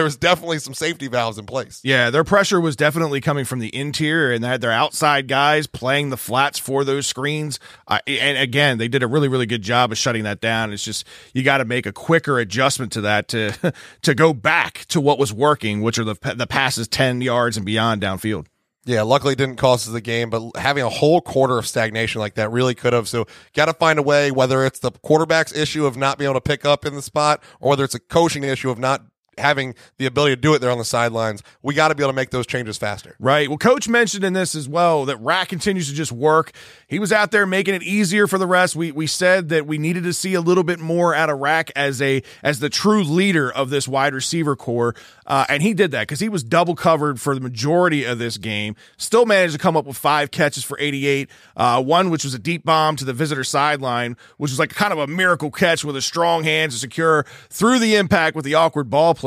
was definitely some safety valves in place. Yeah, their pressure was definitely coming from the interior, and they had their outside guys playing the flats for those screens. And again, they did a really, really good job of shutting that down. It's just, you got to make a quicker adjustment to that to go back to what was working, which are the passes 10 yards and beyond downfield. Yeah, luckily it didn't cost us the game, but having a whole quarter of stagnation like that really could have. So got to find a way, whether it's the quarterback's issue of not being able to pick up in the spot or whether it's a coaching issue of not having the ability to do it there on the sidelines, we got to be able to make those changes faster. Right. Well, Coach mentioned in this as well that Rack continues to just work. He was out there making it easier for the rest. We said that we needed to see a little bit more out of Rack as the true leader of this wide receiver core, and he did that because he was double covered for the majority of this game. Still managed to come up with 5 catches for 88. One which was a deep bomb to the visitor sideline, which was like kind of a miracle catch with a strong hand to secure through the impact with the awkward ball play.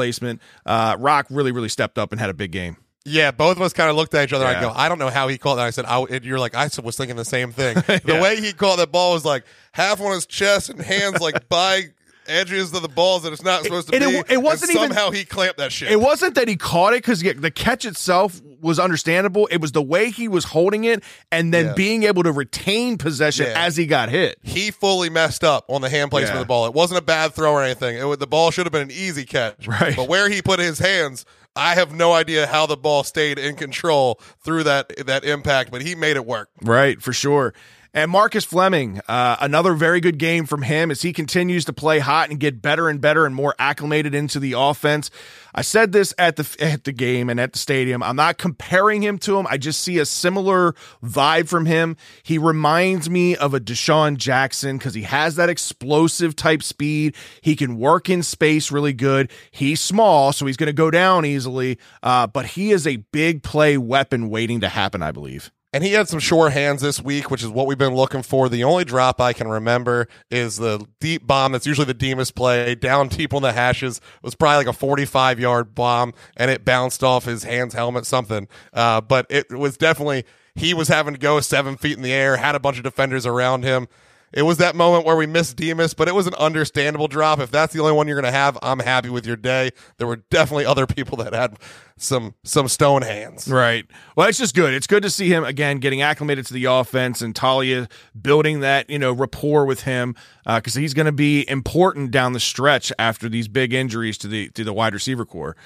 Rock really, really stepped up and had a big game. Yeah, both of us kind of looked at each other. Yeah. I go, I don't know how he called that. I said, you're like, I was thinking the same thing. The way he called that ball was like half on his chest and hands like by edges of the balls that it's not supposed to be. It wasn't even somehow he clamped that shit. It wasn't that he caught it, because the catch itself was understandable. It was the way he was holding it and then being able to retain possession as he got hit. He fully messed up on the hand placement of the ball. It wasn't a bad throw or anything. The ball should have been an easy catch. Right. But where he put his hands, I have no idea how the ball stayed in control through that impact, but he made it work. Right, for sure. And Marcus Fleming, another very good game from him as he continues to play hot and get better and better and more acclimated into the offense. I said this at the game and at the stadium. I'm not comparing him to him. I just see a similar vibe from him. He reminds me of a Deshaun Jackson because he has that explosive type speed. He can work in space really good. He's small, so he's going to go down easily. But he is a big play weapon waiting to happen, I believe. And he had some sure hands this week, which is what we've been looking for. The only drop I can remember is the deep bomb. That's usually the Demas play down deep on the hashes. It was probably like a 45-yard bomb, and it bounced off his hands, helmet, something. But it was definitely he was having to go 7 feet in the air, had a bunch of defenders around him. It was that moment where we missed Demas, but it was an understandable drop. If that's the only one you're going to have, I'm happy with your day. There were definitely other people that had some stone hands. Right. Well, it's just good. It's good to see him, again, getting acclimated to the offense and Taulia building that, rapport with him because he's going to be important down the stretch after these big injuries to the wide receiver core.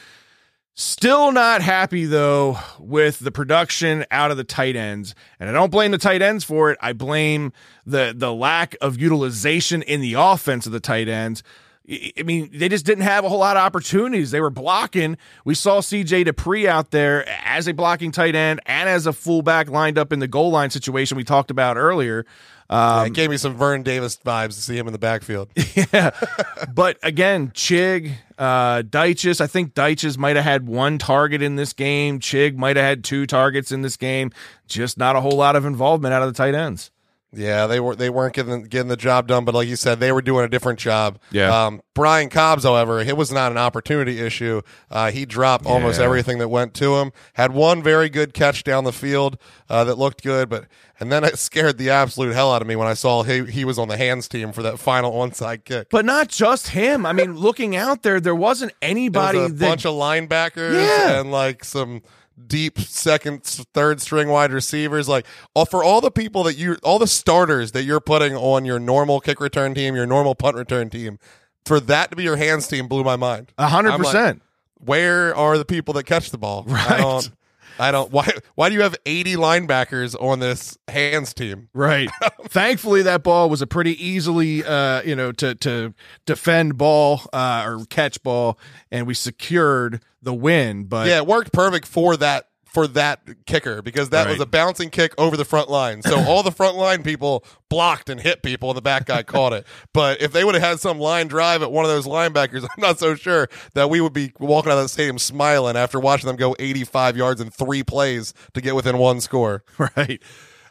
Still not happy, though, with the production out of the tight ends. And I don't blame the tight ends for it. I blame the lack of utilization in the offense of the tight ends. I mean, they just didn't have a whole lot of opportunities. They were blocking. We saw CJ Dupree out there as a blocking tight end and as a fullback lined up in the goal line situation we talked about earlier. It gave me some Vern Davis vibes to see him in the backfield. Yeah, but again, Chig, Deiches. I think Deiches might have had one target in this game. Chig might have had two targets in this game. Just not a whole lot of involvement out of the tight ends. Yeah, they weren't getting the job done, but like you said, they were doing a different job. Yeah. Brian Cobbs, however, it was not an opportunity issue. He dropped almost everything that went to him. Had one very good catch down the field that looked good, and then it scared the absolute hell out of me when I saw he was on the hands team for that final onside kick. But not just him. I mean, looking out there wasn't anybody. There was a bunch of linebackers and like some deep second, third string wide receivers. Like for all the people all the starters that you're putting on your normal kick return team, your normal punt return team, for that to be your hands team blew my mind. 100%. Where are the people that catch the ball? Right. I don't. Why do you have 80 linebackers on this hands team? Right. Thankfully, that ball was a pretty easily, to defend ball or catch ball, and we secured the win. But yeah, it worked perfect for that kicker because that was a bouncing kick over the front line. So all the front line people blocked and hit people, and the back guy caught it. But if they would have had some line drive at one of those linebackers, I'm not so sure that we would be walking out of the stadium smiling after watching them go 85 yards in three plays to get within one score. Right.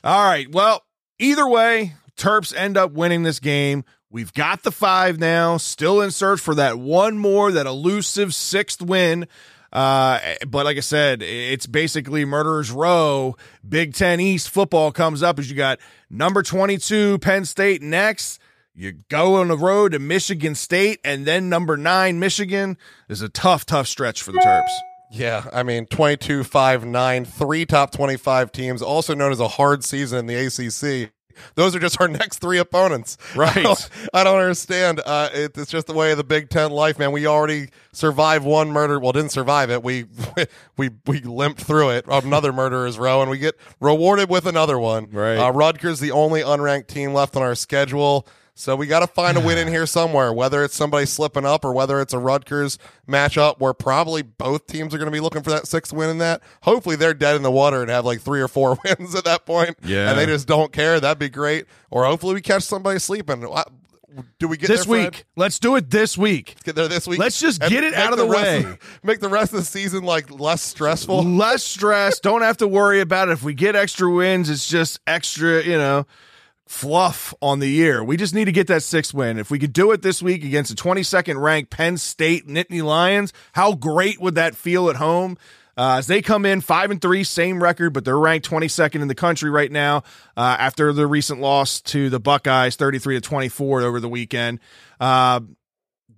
All right. Well, either way, Terps end up winning this game. We've got the 5 now, still in search for that one more, that elusive 6th win. But like I said, it's basically Murderer's Row. Big Ten East football comes up as you got number 22 Penn State next. You go on the road to Michigan State, and then number 9 Michigan is a tough stretch for the Terps. Yeah, I mean, 22, 5, 9, 3 top 25 teams, also known as a hard season in the ACC. Those are just our next 3 opponents. Right. I don't understand. It's just the way of the Big Ten life, man. We already survived one murder. Well, didn't survive it. We limped through it. Another Murderer's Row, and we get rewarded with another one. Right. Rutgers, the only unranked team left on our schedule. So we got to find a win in here somewhere, whether it's somebody slipping up or whether it's a Rutgers matchup where probably both teams are going to be looking for that 6th win in that. Hopefully they're dead in the water and have like 3 or 4 wins at that point. Yeah. And they just don't care. That'd be great. Or hopefully we catch somebody sleeping. Do we get this week? Fred? Let's do it this week. Let's get there this week. Let's just get it out of the way. Make the rest of the season like less stressful. Less stress. Don't have to worry about it. If we get extra wins, it's just extra, fluff on the year. We just need to get that 6th win. If we could do it this week against the 22nd ranked Penn State Nittany Lions, how great would that feel at home? As they come in 5-3, same record, but they're ranked 22nd in the country right now after the recent loss to the Buckeyes, 33-24 over the weekend.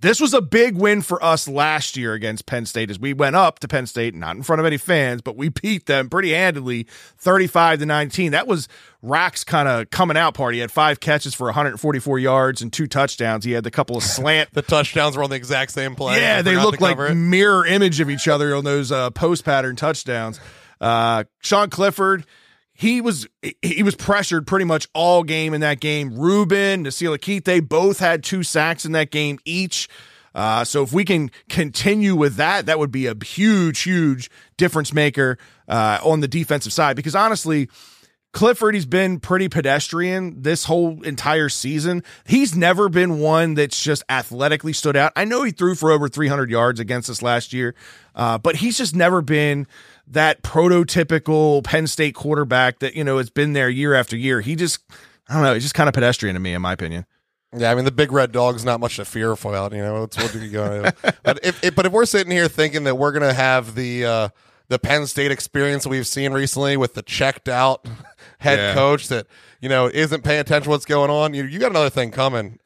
This was a big win for us last year against Penn State as we went up to Penn State, not in front of any fans, but we beat them pretty handily, 35-19. That was Rock's kind of coming out party. He had 5 catches for 144 yards and 2 touchdowns. He had a couple of slant. The touchdowns were on the exact same play. Yeah, they looked like mirror image of each other on those post pattern touchdowns. Sean Clifford, He was pressured pretty much all game in that game. Ruben, Nasirildeen both had 2 sacks in that game each. So if we can continue with that, that would be a huge, huge difference maker on the defensive side. Because honestly, Clifford, he's been pretty pedestrian this whole entire season. He's never been one that's just athletically stood out. I know he threw for over 300 yards against us last year, but he's just never been that prototypical Penn State quarterback that, you know, has been there year after year. He just, I don't know, he's just kind of pedestrian to me, in my opinion. Yeah, I mean, the big red dog's not much to fear about, you know. It's what you going to. But if we're sitting here thinking that we're going to have the Penn State experience we've seen recently with the checked out head coach that, you know, isn't paying attention to what's going on, you got another thing coming.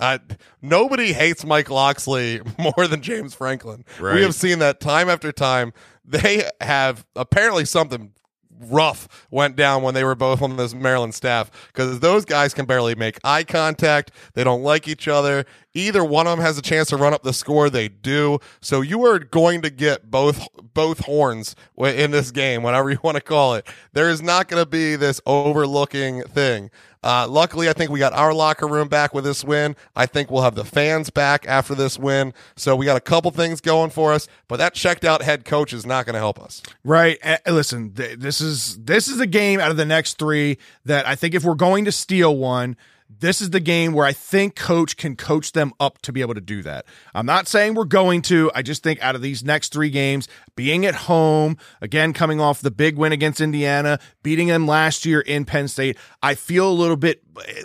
Nobody hates Mike Locksley more than James Franklin. Right. We have seen that time after time. They have apparently something rough went down when they were both on this Maryland staff, because those guys can barely make eye contact. They don't like each other. Either one of them has a chance to run up the score. They do. So you are going to get both horns in this game, whatever you want to call it. There is not going to be this overlooking thing. Luckily, I think we got our locker room back with this win. I think we'll have the fans back after this win. So we got a couple things going for us, but that checked out head coach is not going to help us. Right. Listen, this is a game out of the next 3 that I think if we're going to steal one, this is the game where I think coach can coach them up to be able to do that. I'm not saying we're going to. I just think out of these next 3 games, being at home, again, coming off the big win against Indiana, beating them last year in Penn State, I feel a little bit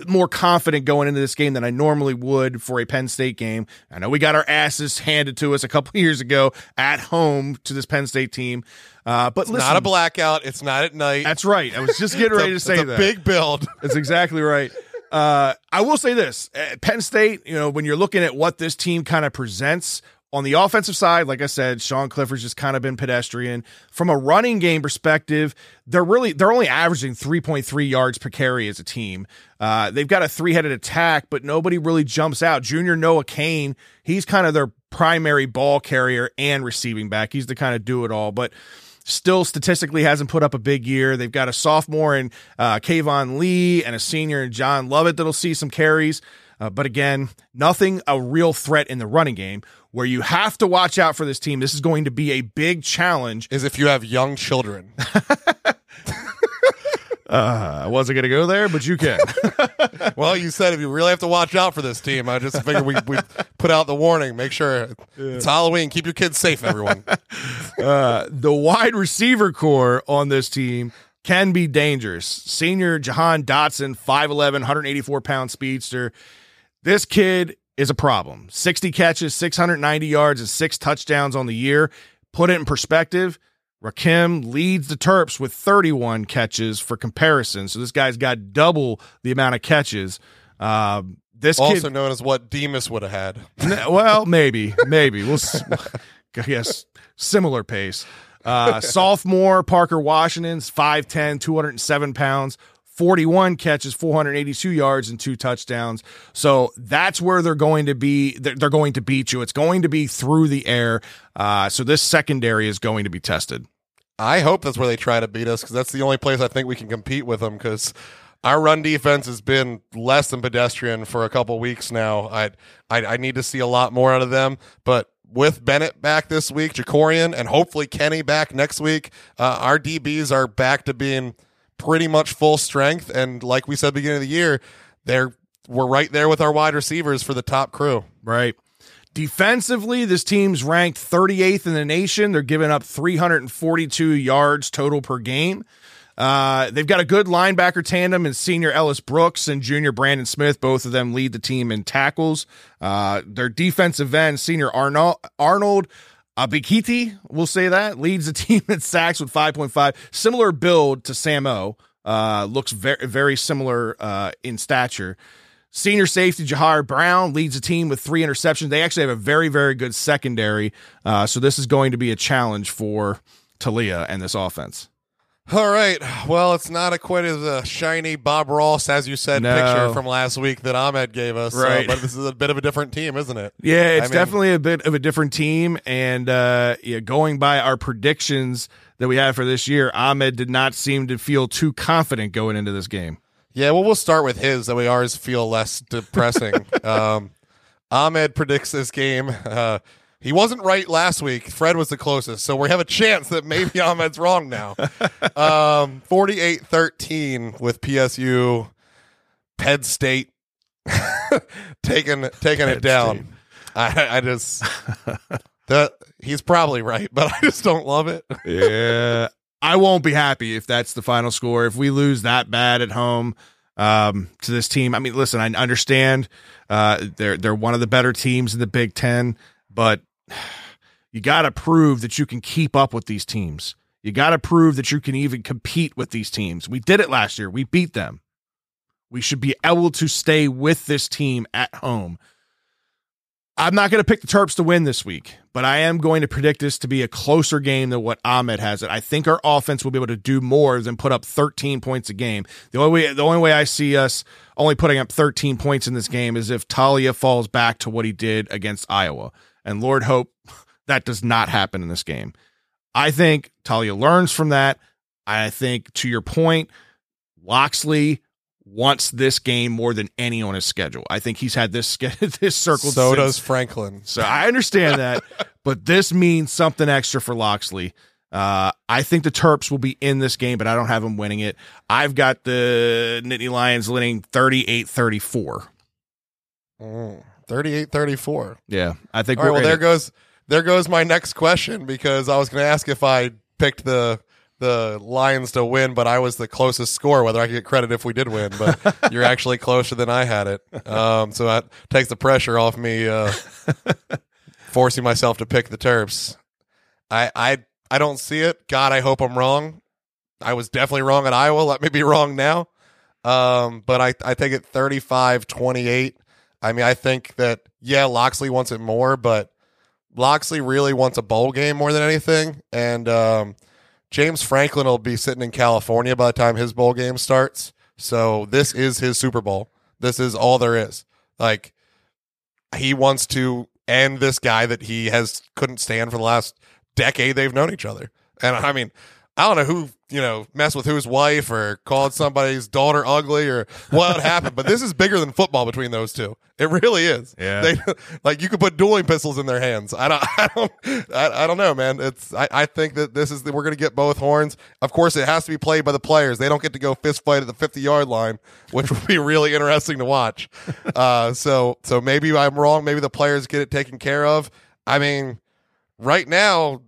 more confident going into this game than I normally would for a Penn State game. I know we got our asses handed to us a couple years ago at home to this Penn State team. But it's listen, not a blackout. It's not at night. That's right. I was just getting ready to say that. It's a big build. That's exactly right. I will say this, at Penn State, you know, when you're looking at what this team kind of presents on the offensive side, like I said, Sean Clifford's just kind of been pedestrian. From a running game perspective, they're only averaging 3.3 yards per carry as a team. They've got a 3-headed attack, but nobody really jumps out. Junior Noah Kane, he's kind of their primary ball carrier and receiving back. He's the kind of do it all, but still statistically hasn't put up a big year. They've got a sophomore in Kayvon Lee and a senior in John Lovett that'll see some carries. But again, nothing a real threat in the running game. Where you have to watch out for this team, this is going to be a big challenge, is if you have young children. I wasn't going to go there, but you can. Well, you said if you really have to watch out for this team, I just figured we put out the warning. Make sure it's Halloween. Keep your kids safe, everyone. The wide receiver core on this team can be dangerous. Senior Jahan Dotson, 5'11", 184-pound speedster. This kid is a problem. 60 catches, 690 yards, and 6 touchdowns on the year. Put it in perspective, Rakim leads the Terps with 31 catches for comparison. So this guy's got double the amount of catches. This also kid, known as what Demas would have had. Well, maybe we'll. I guess similar pace. Sophomore Parker Washington's 5'10", 207 pounds, 41 catches, 482 yards, and 2 touchdowns. So that's where they're going to be. They're going to beat you. It's going to be through the air. So this secondary is going to be tested. I hope that's where they try to beat us, because that's the only place I think we can compete with them, because our run defense has been less than pedestrian for a couple weeks now. I need to see a lot more out of them, but with Bennett back this week, Ja'Korian, and hopefully Kenny back next week, our DBs are back to being pretty much full strength, and like we said at the beginning of the year, we're right there with our wide receivers for the top crew. Right. Defensively, this team's ranked 38th in the nation. They're giving up 342 yards total per game. They've got a good linebacker tandem in senior Ellis Brooks and junior Brandon Smith. Both of them lead the team in tackles. Their defensive end, senior Arnold Abikiti, we'll say that, leads the team in sacks with 5.5. Similar build to Sam O. Looks very, very similar in stature. Senior safety Jahar Brown leads the team with 3 interceptions. They actually have a very, very good secondary. So this is going to be a challenge for Taulia and this offense. All right. Well, it's not quite as a shiny Bob Ross, as you said, picture from last week that Ahmed gave us. Right. But this is a bit of a different team, isn't it? Yeah, it's definitely a bit of a different team. And going by our predictions that we had for this year, Ahmed did not seem to feel too confident going into this game. Yeah, well, we'll start with his, that we ours feel less depressing. Ahmed predicts this game. He wasn't right last week. Fred was the closest, so we have a chance that maybe Ahmed's wrong now. 48-13 with PSU, Penn State taking it down. I just he's probably right, but I just don't love it. Yeah. I won't be happy if that's the final score. If we lose that bad at home to this team, I mean, listen, I understand they're one of the better teams in the Big Ten, but you got to prove that you can keep up with these teams. You got to prove that you can even compete with these teams. We did it last year. We beat them. We should be able to stay with this team at home. I'm not going to pick the Terps to win this week, but I am going to predict this to be a closer game than what Ahmed has it. I think our offense will be able to do more than put up 13 points a game. The only way I see us only putting up 13 points in this game is if Taulia falls back to what he did against Iowa. And Lord hope that does not happen in this game. I think Taulia learns from that. I think, to your point, Locksley wants this game more than any on his schedule. I think he's had this circled. So does Franklin. So I understand that, but this means something extra for Locksley. I think the Terps will be in this game, but I don't have them winning it. I've got the Nittany Lions winning 38-34. 38-34. Yeah, I think. All right, well, there goes my next question, because I was going to ask if I picked the Lions to win, but I was the closest score, whether I could get credit if we did win, but you're actually closer than I had it. So that takes the pressure off me, forcing myself to pick the Terps. I don't see it. God, I hope I'm wrong. I was definitely wrong at Iowa. Let me be wrong now. But I take it 35-28. I mean, I think that, yeah, Locksley wants it more, but Locksley really wants a bowl game more than anything. And, James Franklin will be sitting in California by the time his bowl game starts. So this is his Super Bowl. This is all there is. Like, he wants to end this guy that he has couldn't stand for the last decade they've known each other. And I mean, I don't know who, messed with whose wife or called somebody's daughter ugly or what happened, but this is bigger than football between those two. It really is. Yeah. You could put dueling pistols in their hands. I don't know, man. I think that we're going to get both horns. Of course, it has to be played by the players. They don't get to go fist fight at the 50-yard line, which would be really interesting to watch. So maybe I'm wrong. Maybe the players get it taken care of. I mean, right now,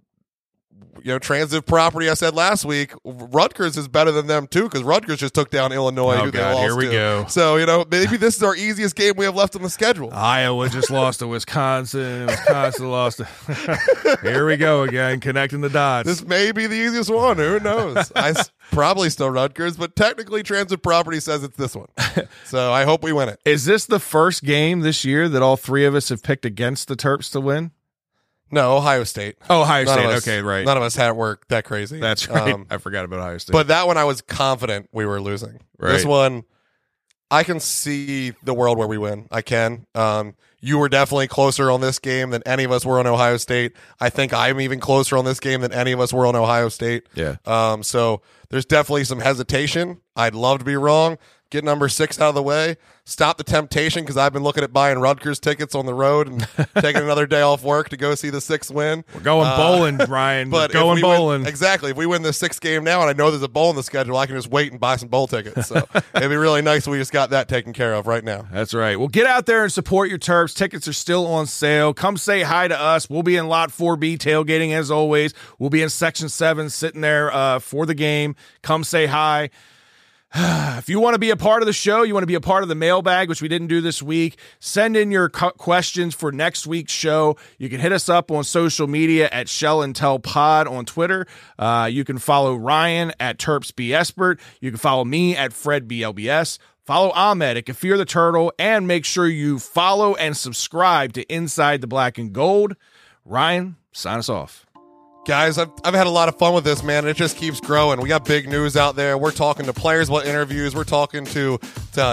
transitive property, I said last week, Rutgers is better than them too, because Rutgers just took down Illinois. Oh, who God, they lost here we to. Go. So, maybe this is our easiest game we have left on the schedule. Iowa just lost to Wisconsin. Wisconsin lost to... Here we go again, connecting the dots. This may be the easiest one. Who knows? Probably still Rutgers, but technically transitive property says it's this one. So I hope we win it. Is this the first game this year that all three of us have picked against the Terps to win? No, Ohio State. Oh, Ohio State. Okay, right. None of us had it work that crazy. That's right. I forgot about Ohio State. But that one I was confident we were losing. Right. This one, I can see the world where we win. I can. You were definitely closer on this game than any of us were on Ohio State. I think I'm even closer on this game than any of us were on Ohio State. Yeah. So there's definitely some hesitation. I'd love to be wrong. Get number 6 out of the way. Stop the temptation, because I've been looking at buying Rutgers tickets on the road and taking another day off work to go see the 6th win. We're going bowling, Ryan. But going bowling. Exactly. If we win the 6th game now, and I know there's a bowl in the schedule, I can just wait and buy some bowl tickets. So it'd be really nice if we just got that taken care of right now. That's right. Well, get out there and support your Terps. Tickets are still on sale. Come say hi to us. We'll be in Lot 4B tailgating as always. We'll be in Section 7 sitting there for the game. Come say hi. If you want to be a part of the show, you want to be a part of the mailbag, which we didn't do this week, send in your questions for next week's show. You can hit us up on social media at Shell and Tell Pod on Twitter. You can follow Ryan at Terps B. Espert. You can follow me at Fred BLBS. Follow Ahmed at Kefir the Turtle, and make sure you follow and subscribe to Inside the Black and Gold. Ryan, sign us off. Guys, I've had a lot of fun with this, man, and it just keeps growing. We got big news out there. We're talking to players about interviews. We're talking to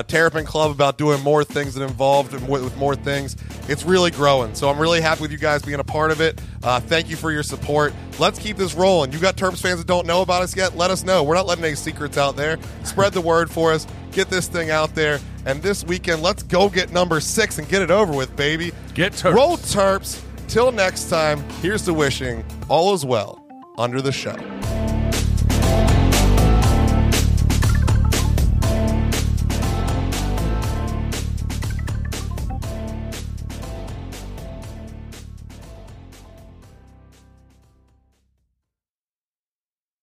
Terrapin Club about doing more things and involved with more things. It's really growing, so I'm really happy with you guys being a part of it. Thank you for your support. Let's keep this rolling. You got Terps fans that don't know about us yet? Let us know. We're not letting any secrets out there. Spread the word for us. Get this thing out there. And this weekend, let's go get number 6 and get it over with, baby. Get Terps. Roll Terps. Till next time, here's to wishing all is well under the shell.